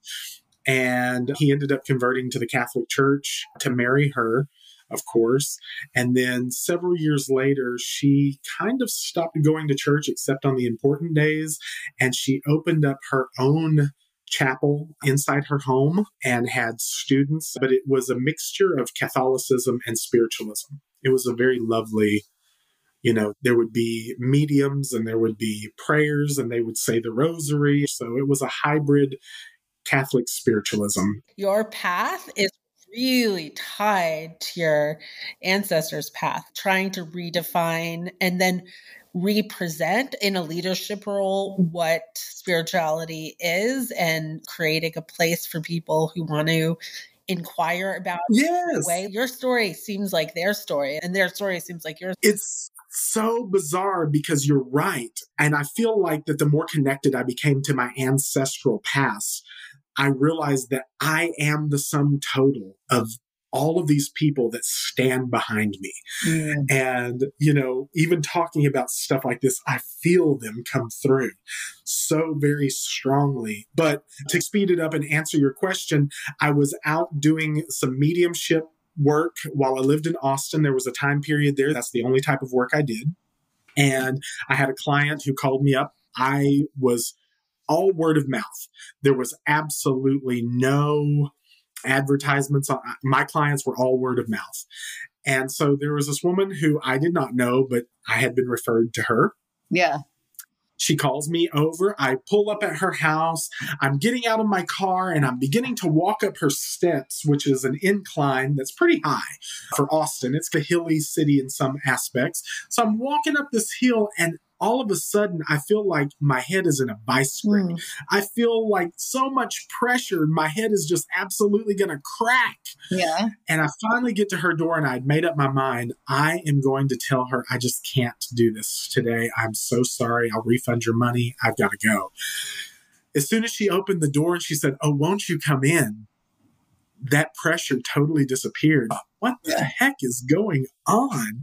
And he ended up converting to the Catholic Church to marry her, of course. And then several years later, she kind of stopped going to church except on the important days. And she opened up her own chapel inside her home and had students. But it was a mixture of Catholicism and spiritualism. It was a very lovely, you know, there would be mediums and there would be prayers and they would say the rosary. So it was a hybrid Catholic spiritualism. Your path is really tied to your ancestors' path, trying to redefine and then represent in a leadership role what spirituality is and creating a place for people who want to inquire about it in a way. Your story seems like their story and their story seems like yours. It's so bizarre because you're right. And I feel like that the more connected I became to my ancestral past, I realized that I am the sum total of all of these people that stand behind me. Mm. And, you know, even talking about stuff like this, I feel them come through so very strongly. But to speed it up and answer your question, I was out doing some mediumship work while I lived in Austin. There was a time period there. That's the only type of work I did. And I had a client who called me up. I was all word of mouth. There was absolutely no advertisements. My clients were all word of mouth. And so there was this woman who I did not know, but I had been referred to her. Yeah. She calls me over. I pull up at her house. I'm getting out of my car and I'm beginning to walk up her steps, which is an incline that's pretty high for Austin. It's a hilly city in some aspects. So I'm walking up this hill and all of a sudden, I feel like my head is in a vice grip. Mm. I feel like so much pressure. My head is just absolutely going to crack. Yeah. And I finally get to her door and I'd made up my mind. I am going to tell her, I just can't do this today. I'm so sorry. I'll refund your money. I've got to go. As soon as she opened the door and she said, "Oh, won't you come in?" that pressure totally disappeared. What the heck is going on?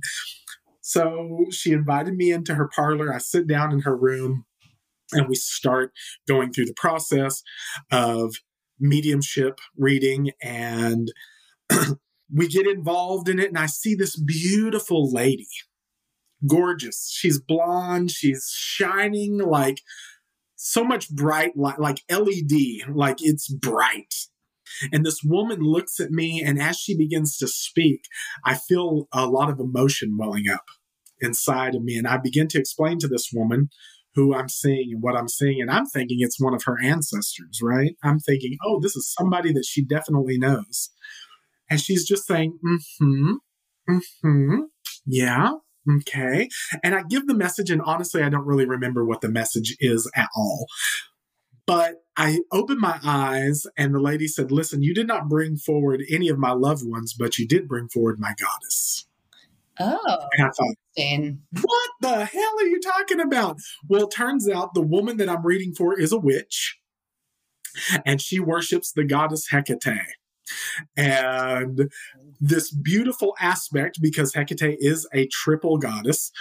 So she invited me into her parlor. I sit down in her room and we start going through the process of mediumship reading and we get involved in it. And I see this beautiful lady, gorgeous. She's blonde. She's shining like so much bright light, like LED, like it's bright. And this woman looks at me and as she begins to speak, I feel a lot of emotion welling up inside of me. And I begin to explain to this woman who I'm seeing and what I'm seeing. And I'm thinking it's one of her ancestors, right? I'm thinking, oh, this is somebody that she definitely knows. And she's just saying, yeah, okay. And I give the message. And honestly, I don't really remember what the message is at all. But I opened my eyes and the lady said, "Listen, you did not bring forward any of my loved ones, but you did bring forward my goddess." Oh, and I thought, what the hell are you talking about? Well, it turns out the woman that I'm reading for is a witch and she worships the goddess Hecate. And this beautiful aspect, because Hecate is a triple goddess,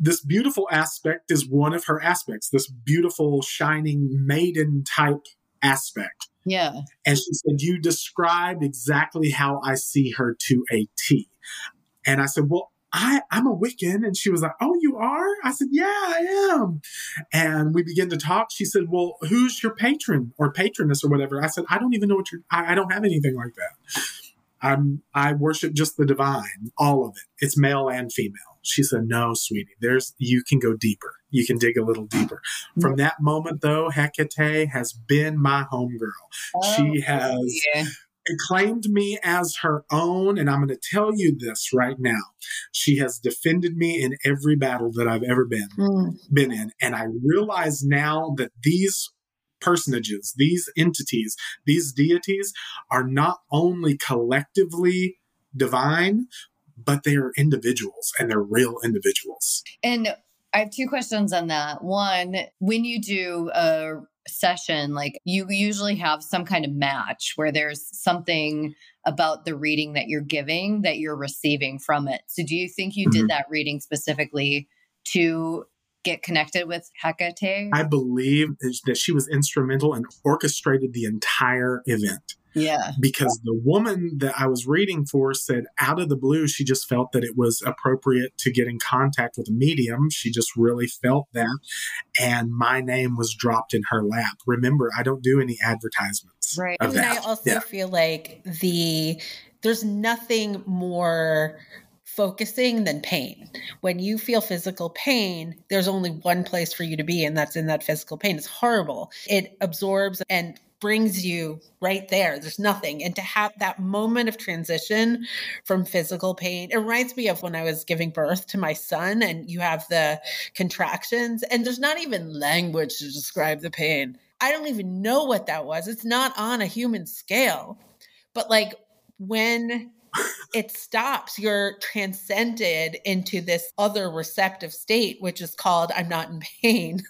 this beautiful aspect is one of her aspects, this beautiful, shining, maiden-type aspect. Yeah. And she said, "You described exactly how I see her to a T." And I said, "Well, I'm a Wiccan." And she was like, "Oh, you are?" I said, "Yeah, I am." And we began to talk. She said, "Well, who's your patron or patroness or whatever?" I said, "I don't even know what I don't have anything like that. I worship just the divine, all of it. It's male and female." She said, "No, sweetie, you can go deeper. You can dig a little deeper." From that moment, though, Hecate has been my homegirl. Oh, she has claimed me as her own. And I'm going to tell you this right now. She has defended me in every battle that I've ever been in. And I realize now that these personages, these entities, these deities are not only collectively divine, but they are individuals and they're real individuals. And I have two questions on that. One, when you do a session, like you usually have some kind of match where there's something about the reading that you're giving that you're receiving from it. So do you think you did that reading specifically to get connected with Hecate? I believe that she was instrumental and orchestrated the entire event. Yeah. Because the woman that I was reading for said out of the blue, she just felt that it was appropriate to get in contact with a medium. She just really felt that. And my name was dropped in her lap. Remember, I don't do any advertisements. Right. And I also feel like there's nothing more focusing than pain. When you feel physical pain, there's only one place for you to be, and that's in that physical pain. It's horrible. It absorbs and brings you right there. There's nothing. And to have that moment of transition from physical pain, it reminds me of when I was giving birth to my son and you have the contractions and there's not even language to describe the pain. I don't even know what that was. It's not on a human scale, but like when it stops, you're transcended into this other receptive state, which is called, I'm not in pain.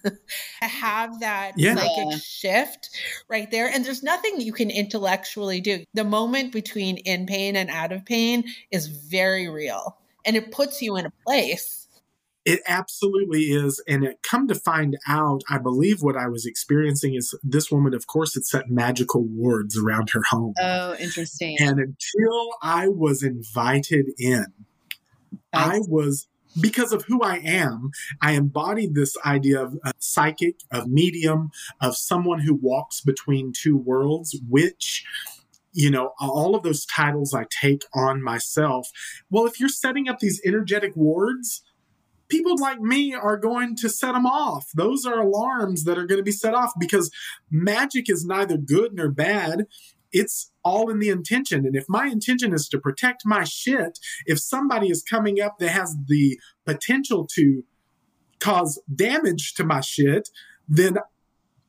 I have that psychic shift right there. And there's nothing you can intellectually do. The moment between in pain and out of pain is very real. And it puts you in a place. It absolutely is. And it come to find out, I believe what I was experiencing is this woman, of course, had set magical wards around her home. Oh, interesting. And until I was invited in, I was, because of who I am, I embodied this idea of a psychic, of medium, of someone who walks between two worlds, which, you know, all of those titles I take on myself. Well, if you're setting up these energetic wards, people like me are going to set them off. Those are alarms that are going to be set off because magic is neither good nor bad. It's all in the intention. And if my intention is to protect my shit, if somebody is coming up that has the potential to cause damage to my shit, then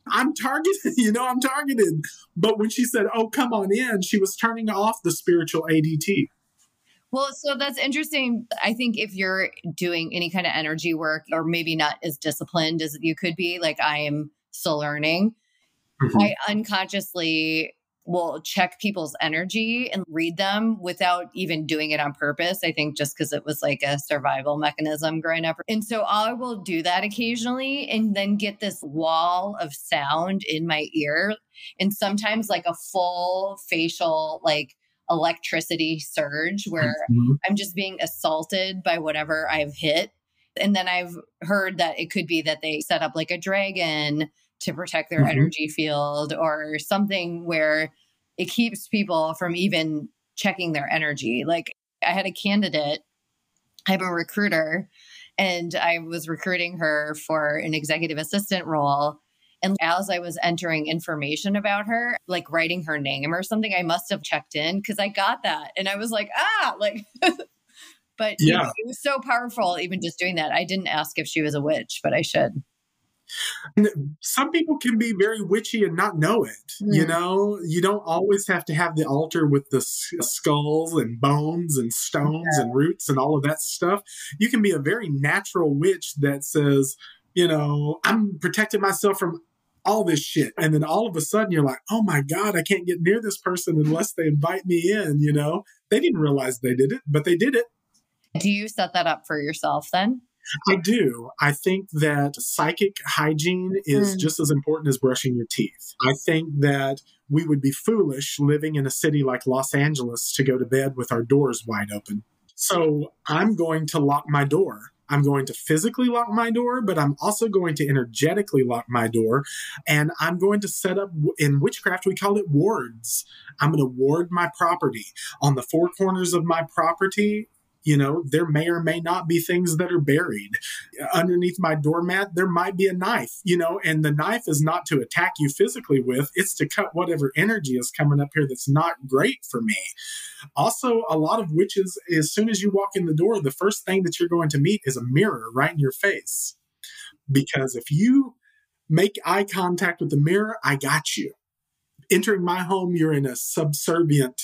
I'm targeted, you know, I'm targeted. But when she said, oh, come on in, she was turning off the spiritual ADT. Well, so that's interesting. I think if you're doing any kind of energy work or maybe not as disciplined as you could be, like I am still learning, I unconsciously will check people's energy and read them without even doing it on purpose. I think just because it was like a survival mechanism growing up. And so I will do that occasionally and then get this wall of sound in my ear. And sometimes like a full facial, like, electricity surge where I'm just being assaulted by whatever I've hit. And then I've heard that it could be that they set up like a dragon to protect their energy field or something where it keeps people from even checking their energy. Like I had a candidate, I'm a recruiter, and I was recruiting her for an executive assistant role. And as I was entering information about her, like writing her name or something, I must have checked in because I got that. And I was like, but yeah, it was so powerful even just doing that. I didn't ask if she was a witch, but I should. And some people can be very witchy and not know it. You know, you don't always have to have the altar with the skulls and bones and stones and roots and all of that stuff. You can be a very natural witch that says, you know, I'm protecting myself from all this shit. And then all of a sudden you're like, oh my God, I can't get near this person unless they invite me in. You know, they didn't realize they did it, but they did it. Do you set that up for yourself then? I do. I think that psychic hygiene is just as important as brushing your teeth. I think that we would be foolish living in a city like Los Angeles to go to bed with our doors wide open. So I'm going to lock my door. I'm going to physically lock my door, but I'm also going to energetically lock my door. And I'm going to set up, in witchcraft, we call it wards. I'm going to ward my property. On the four corners of my property, you know, there may or may not be things that are buried. Underneath my doormat, there might be a knife, you know, and the knife is not to attack you physically with, it's to cut whatever energy is coming up here that's not great for me. Also, a lot of witches, as soon as you walk in the door, the first thing that you're going to meet is a mirror right in your face. Because if you make eye contact with the mirror, I got you. Entering my home, you're in a subservient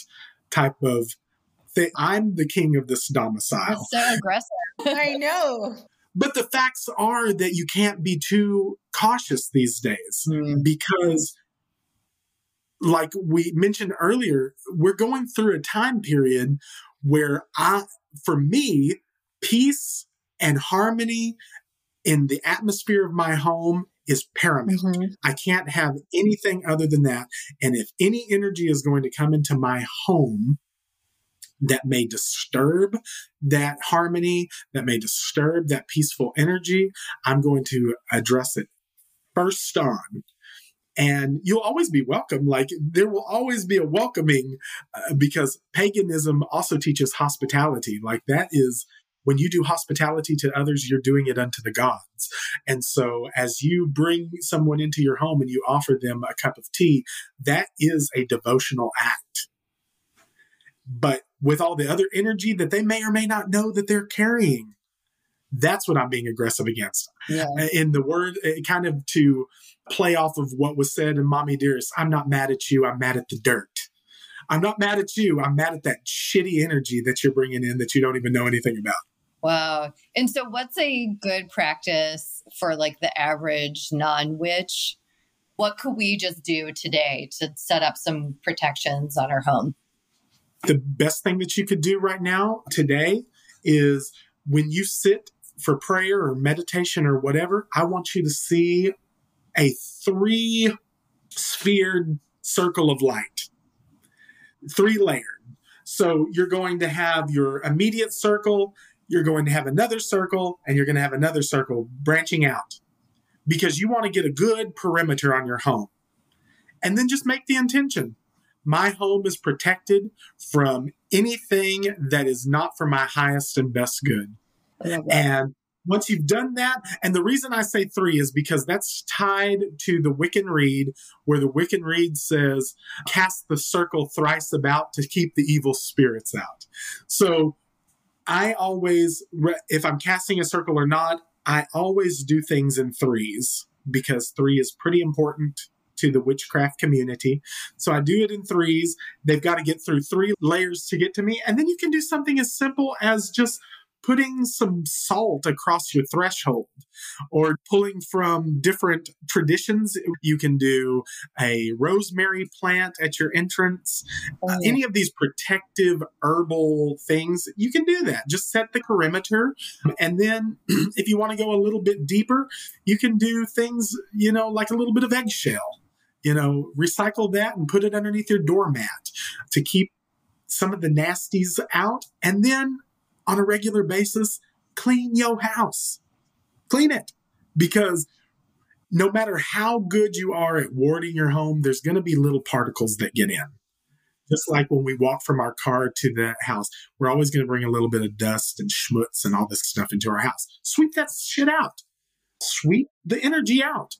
type of I'm the king of this domicile. That's so aggressive. I know. But the facts are that you can't be too cautious these days because, like we mentioned earlier, we're going through a time period where for me, peace and harmony in the atmosphere of my home is paramount. Mm-hmm. I can't have anything other than that. And if any energy is going to come into my home that may disturb that harmony, that may disturb that peaceful energy, I'm going to address it first on. And you'll always be welcome. Like, there will always be a welcoming because paganism also teaches hospitality. Like, that is, when you do hospitality to others, you're doing it unto the gods. And so as you bring someone into your home and you offer them a cup of tea, that is a devotional act. But with all the other energy that they may or may not know that they're carrying, that's what I'm being aggressive against. Yeah. In the word, kind of to play off of what was said in Mommy Dearest, I'm not mad at you, I'm mad at the dirt. I'm not mad at you, I'm mad at that shitty energy that you're bringing in that you don't even know anything about. Wow. And so what's a good practice for like the average non-witch? What could we just do today to set up some protections on our home? The best thing that you could do right now today is when you sit for prayer or meditation or whatever, I want you to see a 3-sphered circle of light, 3-layered. So you're going to have your immediate circle, you're going to have another circle, and you're going to have another circle branching out because you want to get a good perimeter on your home. And then just make the intention. My home is protected from anything that is not for my highest and best good. And once you've done that, and the reason I say 3 is because that's tied to the Wiccan Read, where the Wiccan Read says, cast the circle thrice about to keep the evil spirits out. So I always, if I'm casting a circle or not, I always do things in 3s because 3 is pretty important to the witchcraft community. So I do it in 3s. They've got to get through 3 layers to get to me. And then you can do something as simple as just putting some salt across your threshold or pulling from different traditions. You can do a rosemary plant at your entrance. Any of these protective herbal things, you can do that. Just set the perimeter. And then if you want to go a little bit deeper, you can do things, you know, like a little bit of eggshell. You know, recycle that and put it underneath your doormat to keep some of the nasties out. And then on a regular basis, clean your house. Clean it. Because no matter how good you are at warding your home, there's going to be little particles that get in. Just like when we walk from our car to the house, we're always going to bring a little bit of dust and schmutz and all this stuff into our house. Sweep that shit out. Sweep the energy out.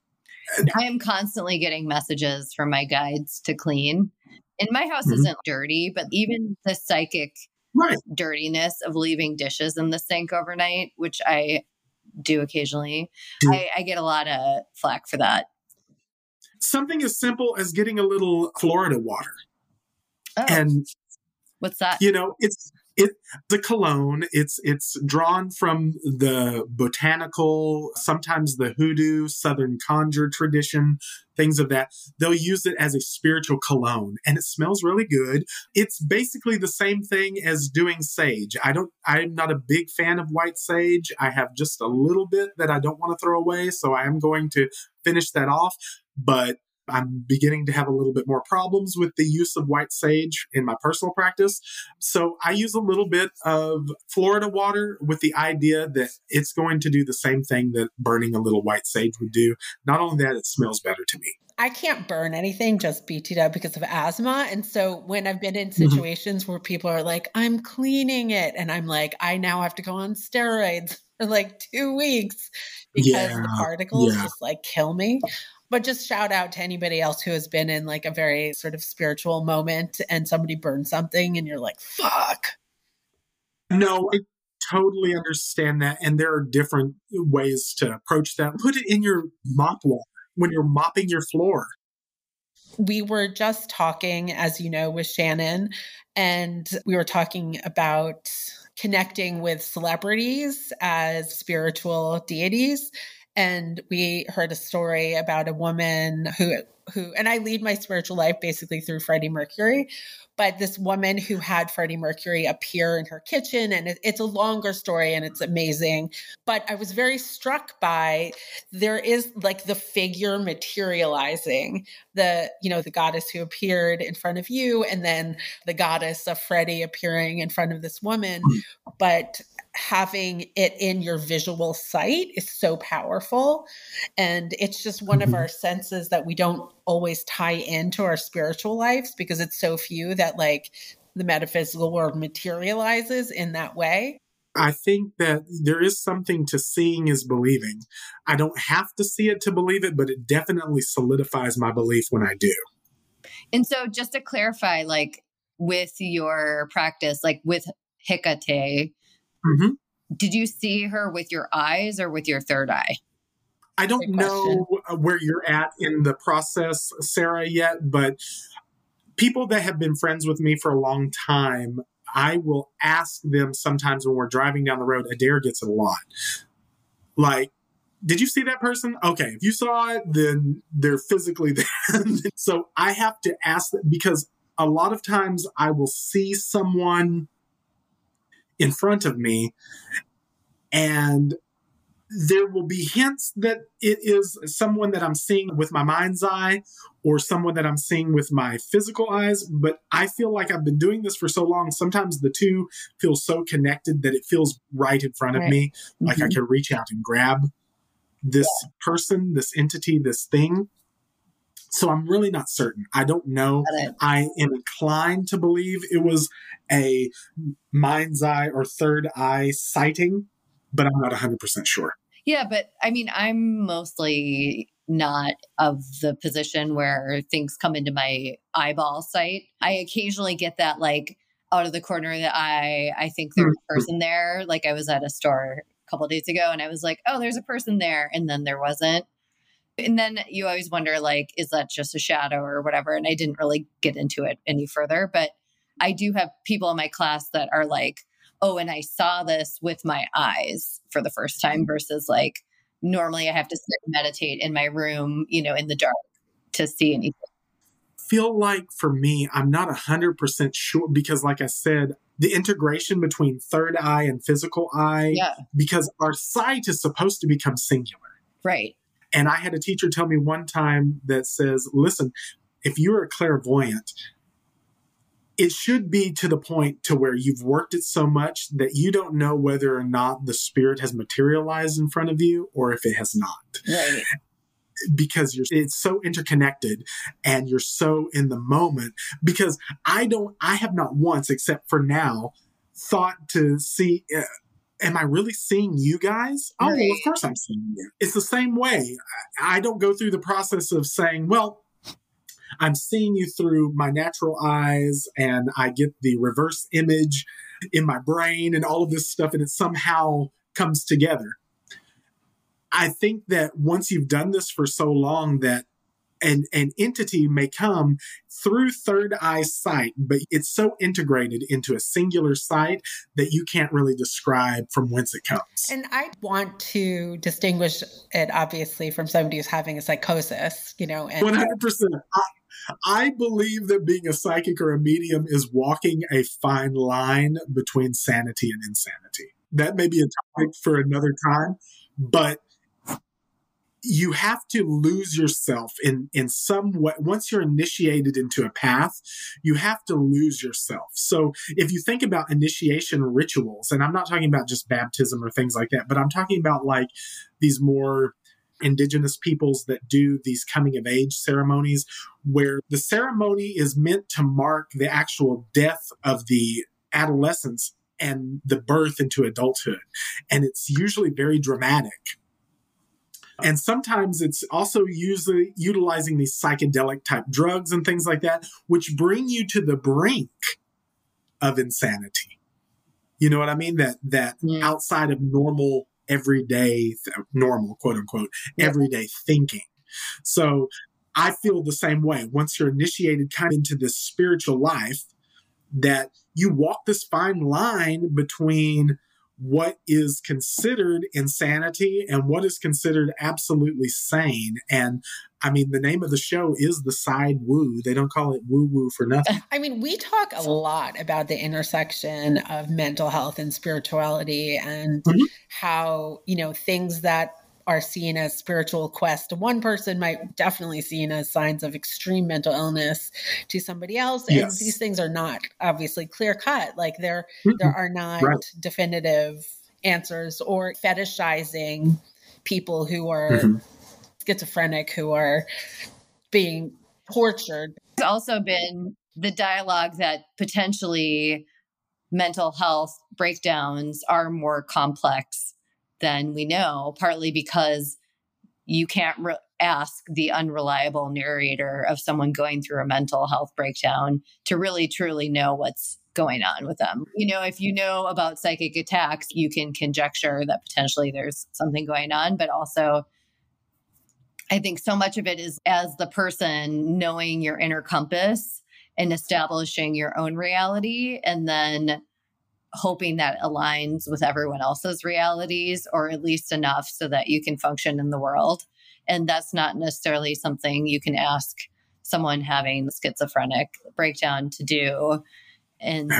I am constantly getting messages from my guides to clean. And my house isn't dirty, but even the psychic dirtiness of leaving dishes in the sink overnight, which I do occasionally, I get a lot of flack for that. Something as simple as getting a little Florida water. Oh. And what's that? You know, it's the cologne. It's drawn from the botanical, sometimes the hoodoo, Southern conjure tradition, things of that. They'll use it as a spiritual cologne, and it smells really good. It's basically the same thing as doing sage. I'm not a big fan of white sage. I have just a little bit that I don't want to throw away, so I am going to finish that off. But I'm beginning to have a little bit more problems with the use of white sage in my personal practice. So I use a little bit of Florida water with the idea that it's going to do the same thing that burning a little white sage would do. Not only that, it smells better to me. I can't burn anything, just BTW, because of asthma. And so when I've been in situations where people are like, I'm cleaning it. And I'm like, I now have to go on steroids for like 2 weeks because the particles just like kill me. But just shout out to anybody else who has been in like a very sort of spiritual moment and somebody burned something and you're like, fuck. No, I totally understand that. And there are different ways to approach that. Put it in your mop water when you're mopping your floor. We were just talking, as you know, with Shannon, and we were talking about connecting with celebrities as spiritual deities. And we heard a story about a woman who, and I lead my spiritual life basically through Freddie Mercury, but this woman who had Freddie Mercury appear in her kitchen. And it's a longer story and it's amazing. But I was very struck by, there is like the figure materializing, the, you know, the goddess who appeared in front of you, and then the goddess of Freddie appearing in front of this woman. But having it in your visual sight is so powerful. And it's just one of our senses that we don't always tie into our spiritual lives, because it's so few that like the metaphysical world materializes in that way. I think that there is something to seeing is believing. I don't have to see it to believe it, but it definitely solidifies my belief when I do. And so just to clarify, like with your practice, like with Hecate, did you see her with your eyes or with your third eye? I don't know where you're at in the process, Sarah, yet, but people that have been friends with me for a long time, I will ask them sometimes when we're driving down the road, Adair gets it a lot. Like, did you see that person? Okay, if you saw it, then they're physically there. So I have to ask them, because a lot of times I will see someone in front of me, and there will be hints that it is someone that I'm seeing with my mind's eye or someone that I'm seeing with my physical eyes. But I feel like I've been doing this for so long. Sometimes the two feel so connected that it feels right in front of me. Like I can reach out and grab this person, this entity, this thing. So I'm really not certain. I don't know. I am inclined to believe it was a mind's eye or third eye sighting, but I'm not 100% sure. Yeah, but I mean, I'm mostly not of the position where things come into my eyeball sight. I occasionally get that like out of the corner of the eye. I think there's a person there. Like I was at a store a couple of days ago and I was like, oh, there's a person there. And then there wasn't. And then you always wonder, like, is that just a shadow or whatever? And I didn't really get into it any further. But I do have people in my class that are like, oh, and I saw this with my eyes for the first time, versus like, normally I have to sit and meditate in my room, you know, in the dark to see anything. Feel like for me, I'm not 100% sure, because like I said, the integration between third eye and physical eye, because our sight is supposed to become singular. Right. And I had a teacher tell me one time that says, listen, if you're a clairvoyant, it should be to the point to where you've worked it so much that you don't know whether or not the spirit has materialized in front of you or if it has not. Right. Because it's so interconnected and you're so in the moment. Because I have not once, except for now, thought to see... am I really seeing you guys? Oh, well, of course I'm seeing you. It's the same way. I don't go through the process of saying, well, I'm seeing you through my natural eyes and I get the reverse image in my brain and all of this stuff, and it somehow comes together. I think that once you've done this for so long that an entity may come through third eye sight, but it's so integrated into a singular sight that you can't really describe from whence it comes. And I want to distinguish it, obviously, from somebody who's having a psychosis, you know. 100%. I believe that being a psychic or a medium is walking a fine line between sanity and insanity. That may be a topic for another time, but you have to lose yourself in some way. Once you're initiated into a path, you have to lose yourself. So if you think about initiation rituals, and I'm not talking about just baptism or things like that, but I'm talking about like these more indigenous peoples that do these coming of age ceremonies, where the ceremony is meant to mark the actual death of the adolescence and the birth into adulthood. And it's usually very dramatic. And sometimes it's also usually utilizing these psychedelic type drugs and things like that, which bring you to the brink of insanity. You know what I mean? That outside of normal, everyday, normal, quote unquote, everyday thinking. So I feel the same way. Once you're initiated kind of into this spiritual life, that you walk this fine line between what is considered insanity and what is considered absolutely sane. And I mean, the name of the show is the Side Woo. They don't call it woo-woo for nothing. I mean, we talk a lot about the intersection of mental health and spirituality and how, you know, things that are seen as spiritual quest to one person might definitely seen as signs of extreme mental illness to somebody else. Yes. And these things are not obviously clear cut. Like there are not definitive answers, or fetishizing people who are schizophrenic, who are being tortured. There's also been the dialogue that potentially mental health breakdowns are more complex than we know, partly because you can't ask the unreliable narrator of someone going through a mental health breakdown to really truly know what's going on with them. You know, if you know about psychic attacks, you can conjecture that potentially there's something going on, but also I think so much of it is as the person knowing your inner compass and establishing your own reality, and then hoping that aligns with everyone else's realities, or at least enough so that you can function in the world. And that's not necessarily something you can ask someone having a schizophrenic breakdown to do. And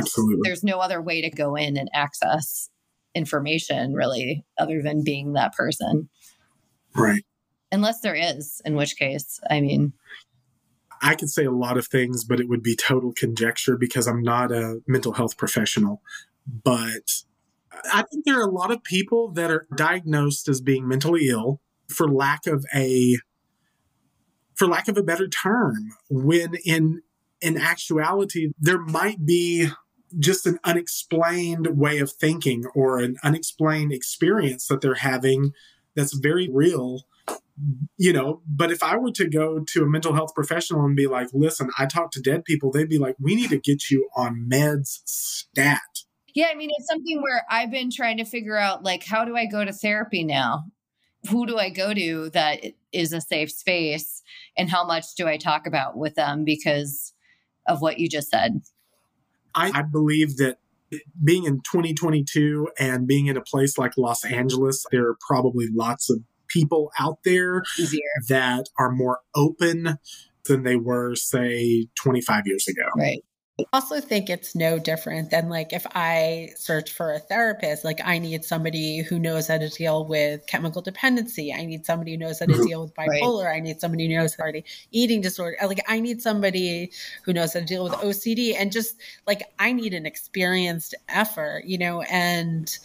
there's no other way to go in and access information really, other than being that person. Right. Unless there is, in which case, I mean, I could say a lot of things, but it would be total conjecture because I'm not a mental health professional. But I think there are a lot of people that are diagnosed as being mentally ill for lack of a better term, when in actuality, there might be just an unexplained way of thinking or an unexplained experience that they're having that's very real. You know, but if I were to go to a mental health professional and be like, listen, I talk to dead people, they'd be like, we need to get you on meds stat. Yeah, I mean, it's something where I've been trying to figure out, like, how do I go to therapy now? Who do I go to that is a safe space? And how much do I talk about with them because of what you just said? I believe that being in 2022 and being in a place like Los Angeles, there are probably lots of people out there that are more open than they were, say, 25 years ago. Right. I also think it's no different than, like, if I search for a therapist, like, I need somebody who knows how to deal with chemical dependency. I need somebody who knows how to deal with bipolar. Right. I need somebody who knows how to eating disorder. Like, I need somebody who knows how to deal with OCD, and just, like, I need an experienced effort, you know, and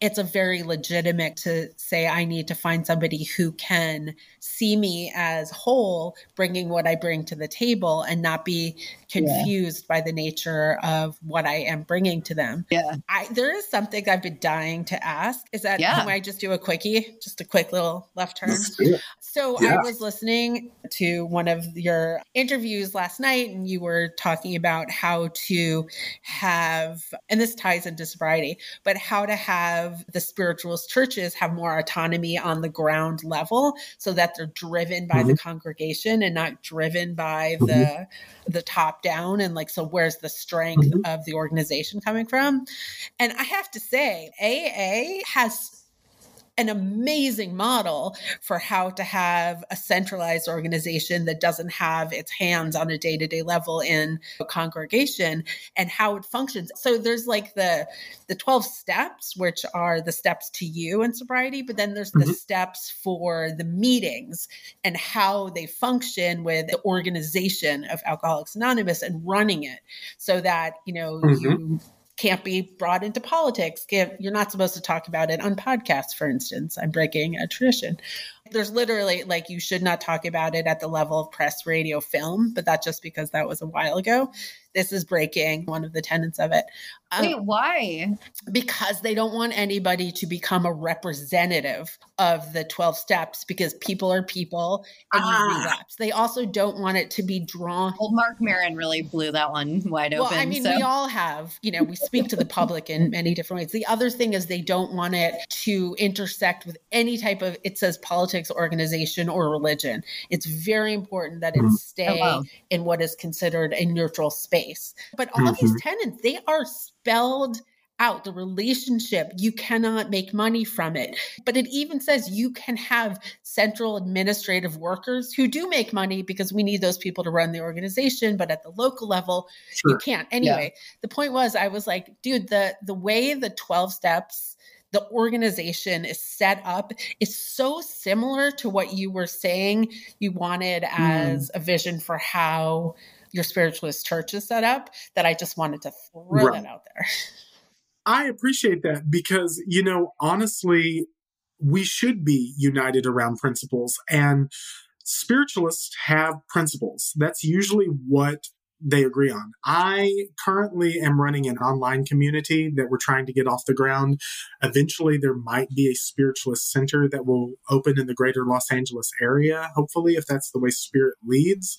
it's a very legitimate to say, I need to find somebody who can see me as whole, bringing what I bring to the table and not be confused by the nature of what I am bringing to them. Yeah. There is something I've been dying to ask. Is that can I just do a quickie, just a quick little left turn? So I was listening to one of your interviews last night, and you were talking about how to have, and this ties into sobriety, but how to have the spiritualist churches have more autonomy on the ground level so that they're driven by the congregation and not driven by the top down. And, like, so where's the strength of the organization coming from? And I have to say, AA has an amazing model for how to have a centralized organization that doesn't have its hands on a day-to-day level in a congregation and how it functions. So there's, like, the 12 steps, which are the steps to you in sobriety, but then there's the steps for the meetings and how they function with the organization of Alcoholics Anonymous and running it so that, you know, you can't be brought into politics. You're not supposed to talk about it on podcasts, for instance. I'm breaking a tradition. There's literally, like, you should not talk about it at the level of press, radio, film, but that's just because that was a while ago. This is breaking one of the tenets of it. Wait, why? Because they don't want anybody to become a representative of the 12 steps, because people are people and you relapse. They also don't want it to be drawn. Well, Mark Maron really blew that one wide open. I mean, we all have, you know, we speak to the public in many different ways. The other thing is they don't want it to intersect with any type of, it says politics, organization, or religion. It's very important that it stay in what is considered a neutral space. But all these tenants, they are spelled out, the relationship. You cannot make money from it. But it even says you can have central administrative workers who do make money because we need those people to run the organization. But at the local level, you can't. Anyway, the point was, I was like, dude, the way the 12 steps, the organization is set up is so similar to what you were saying you wanted as a vision for how your spiritualist church is set up, that I just wanted to throw that out there. I appreciate that because, you know, honestly, we should be united around principles, and spiritualists have principles. That's usually what they agree on. I currently am running an online community that we're trying to get off the ground. Eventually, there might be a spiritualist center that will open in the greater Los Angeles area, hopefully, if that's the way spirit leads.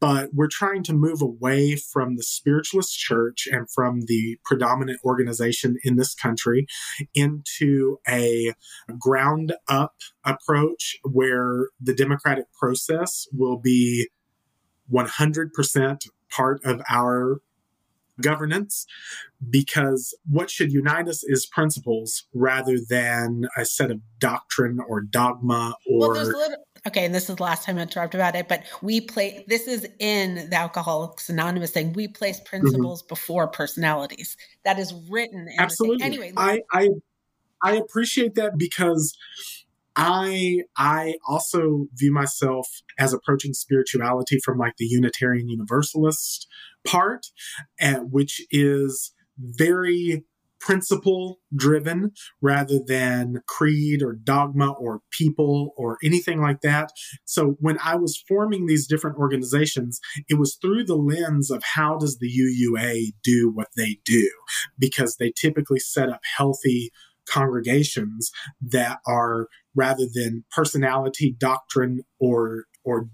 But we're trying to move away from the spiritualist church and from the predominant organization in this country into a ground-up approach where the democratic process will be 100% part of our governance, because what should unite us is principles rather than a set of doctrine or dogma or... Okay, and this is the last time I talked about it, but we play, this is in the Alcoholics Anonymous thing, we place principles before personalities. That is written. In absolutely. Anyway, I appreciate that because I also view myself as approaching spirituality from like the Unitarian Universalist part, which is very principle driven rather than creed or dogma or people or anything like that. So when I was forming these different organizations, it was through the lens of how does the UUA do what they do, because they typically set up healthy congregations that are, rather than personality, doctrine, or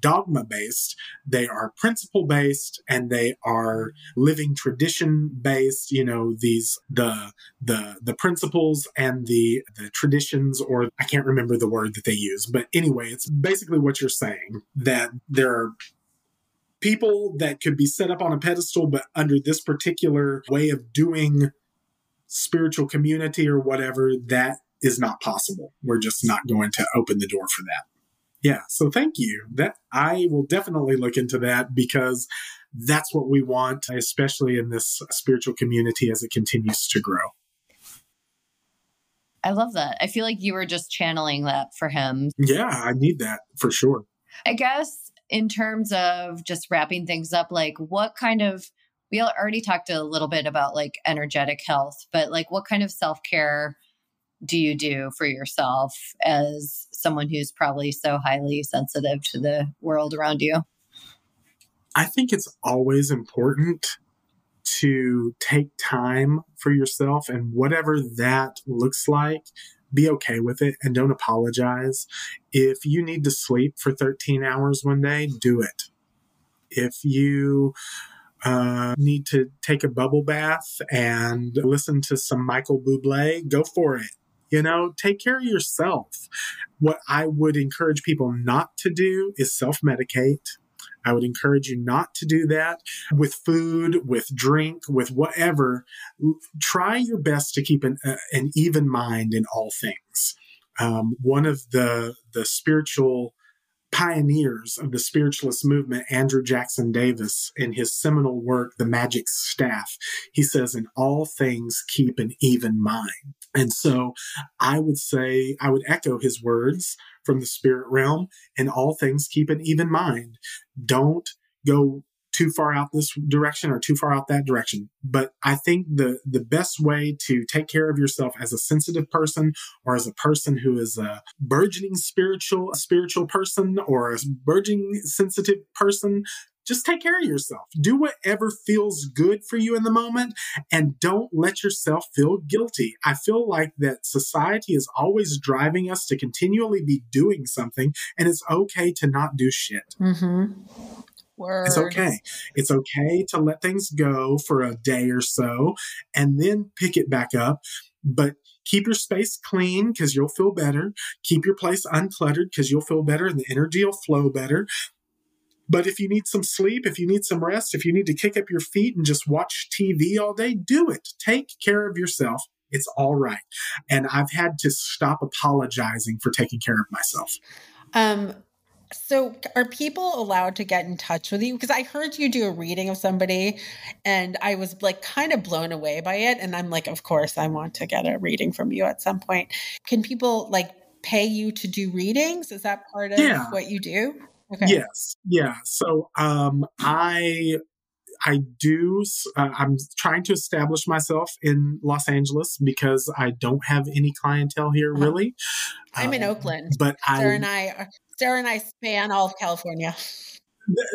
dogma-based, they are principle-based, and they are living tradition-based, you know, these, the principles and the traditions, or I can't remember the word that they use. But anyway, it's basically what you're saying, that there are people that could be set up on a pedestal, but under this particular way of doing spiritual community or whatever, that is not possible. We're just not going to open the door for that. Yeah. So thank you. That I will definitely look into that, because that's what we want, especially in this spiritual community as it continues to grow. I love that. I feel like you were just channeling that for him. Yeah, I need that for sure. I guess in terms of just wrapping things up, like what kind of, we already talked a little bit about like energetic health, but like what kind of self-care do you do for yourself as someone who's probably so highly sensitive to the world around you? I think it's always important to take time for yourself, and whatever that looks like, be okay with it and don't apologize. If you need to sleep for 13 hours one day, do it. If you need to take a bubble bath and listen to some Michael Bublé, go for it. You know, take care of yourself. What I would encourage people not to do is self-medicate. I would encourage you not to do that with food, with drink, with whatever. Try your best to keep an even mind in all things. One of the spiritual pioneers of the spiritualist movement, Andrew Jackson Davis, in his seminal work, The Magic Staff, he says, in all things, keep an even mind. And so I would say, I would echo his words from the spirit realm, in all things, keep an even mind. Don't go too far out this direction or too far out that direction. But I think the best way to take care of yourself as a sensitive person, or as a person who is a burgeoning spiritual person, or a burgeoning sensitive person, just take care of yourself. Do whatever feels good for you in the moment, and don't let yourself feel guilty. I feel like that society is always driving us to continually be doing something, and it's okay to not do shit. Mm-hmm. Word. It's okay. It's okay to let things go for a day or so and then pick it back up. But keep your space clean because you'll feel better. Keep your place uncluttered because you'll feel better and the energy will flow better. But if you need some sleep, if you need some rest, if you need to kick up your feet and just watch TV all day, do it. Take care of yourself. It's all right. And I've had to stop apologizing for taking care of myself. So are people allowed to get in touch with you? Because I heard you do a reading of somebody and I was like kind of blown away by it. And I'm like, of course, I want to get a reading from you at some point. Can people like pay you to do readings? Is that part of what you do? Okay. Yes. Yeah. So I do. I'm trying to establish myself in Los Angeles because I don't have any clientele here, really. I'm in Oakland, but Sarah and I span all of California.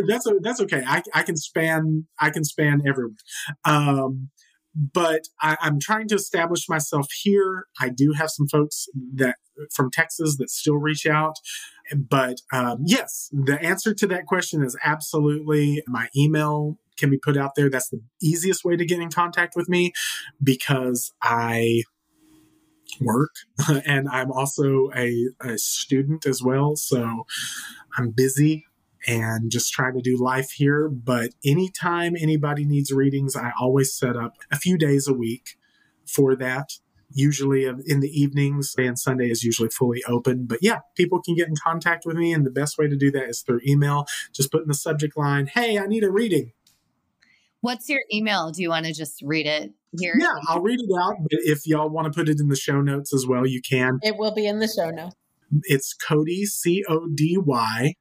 That's okay. I can span everywhere. But I'm trying to establish myself here. I do have some folks that from Texas that still reach out. But yes, the answer to that question is absolutely. My email can be put out there. That's the easiest way to get in contact with me because I work and I'm also a student as well. So I'm busy and just trying to do life here. But anytime anybody needs readings, I always set up a few days a week for that. Usually in the evenings, and Sunday is usually fully open. But yeah, people can get in contact with me. And the best way to do that is through email. Just put in the subject line, hey, I need a reading. What's your email? Do you want to just read it here? Yeah, I'll read it out. But if y'all want to put it in the show notes as well, you can. It will be in the show notes. It's Cody, C-O-D-Y,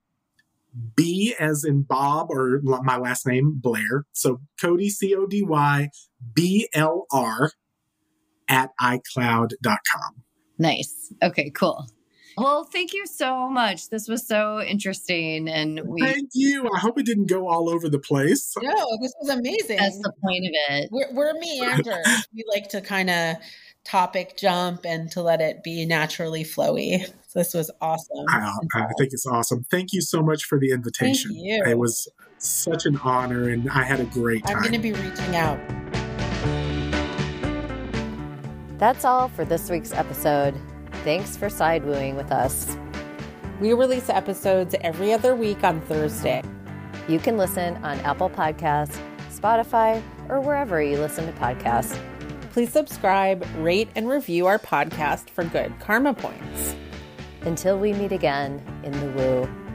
B as in Bob, or my last name, Blair. So Cody, C-O-D-Y, B-L-R. at iCloud.com. Nice. Okay, cool. Well, thank you so much. This was so interesting. Thank you. I hope it didn't go all over the place. No, this was amazing. That's the point of it. We're meanders. We like to kind of topic jump and to let it be naturally flowy. So this was awesome. I think it's awesome. Thank you so much for the invitation. Thank you. It was such an honor and I had a great time. I'm going to be reaching out. That's all for this week's episode. Thanks for side-wooing with us. We release episodes every other week on Thursday. You can listen on Apple Podcasts, Spotify, or wherever you listen to podcasts. Please subscribe, rate, and review our podcast for good karma points. Until we meet again in the woo.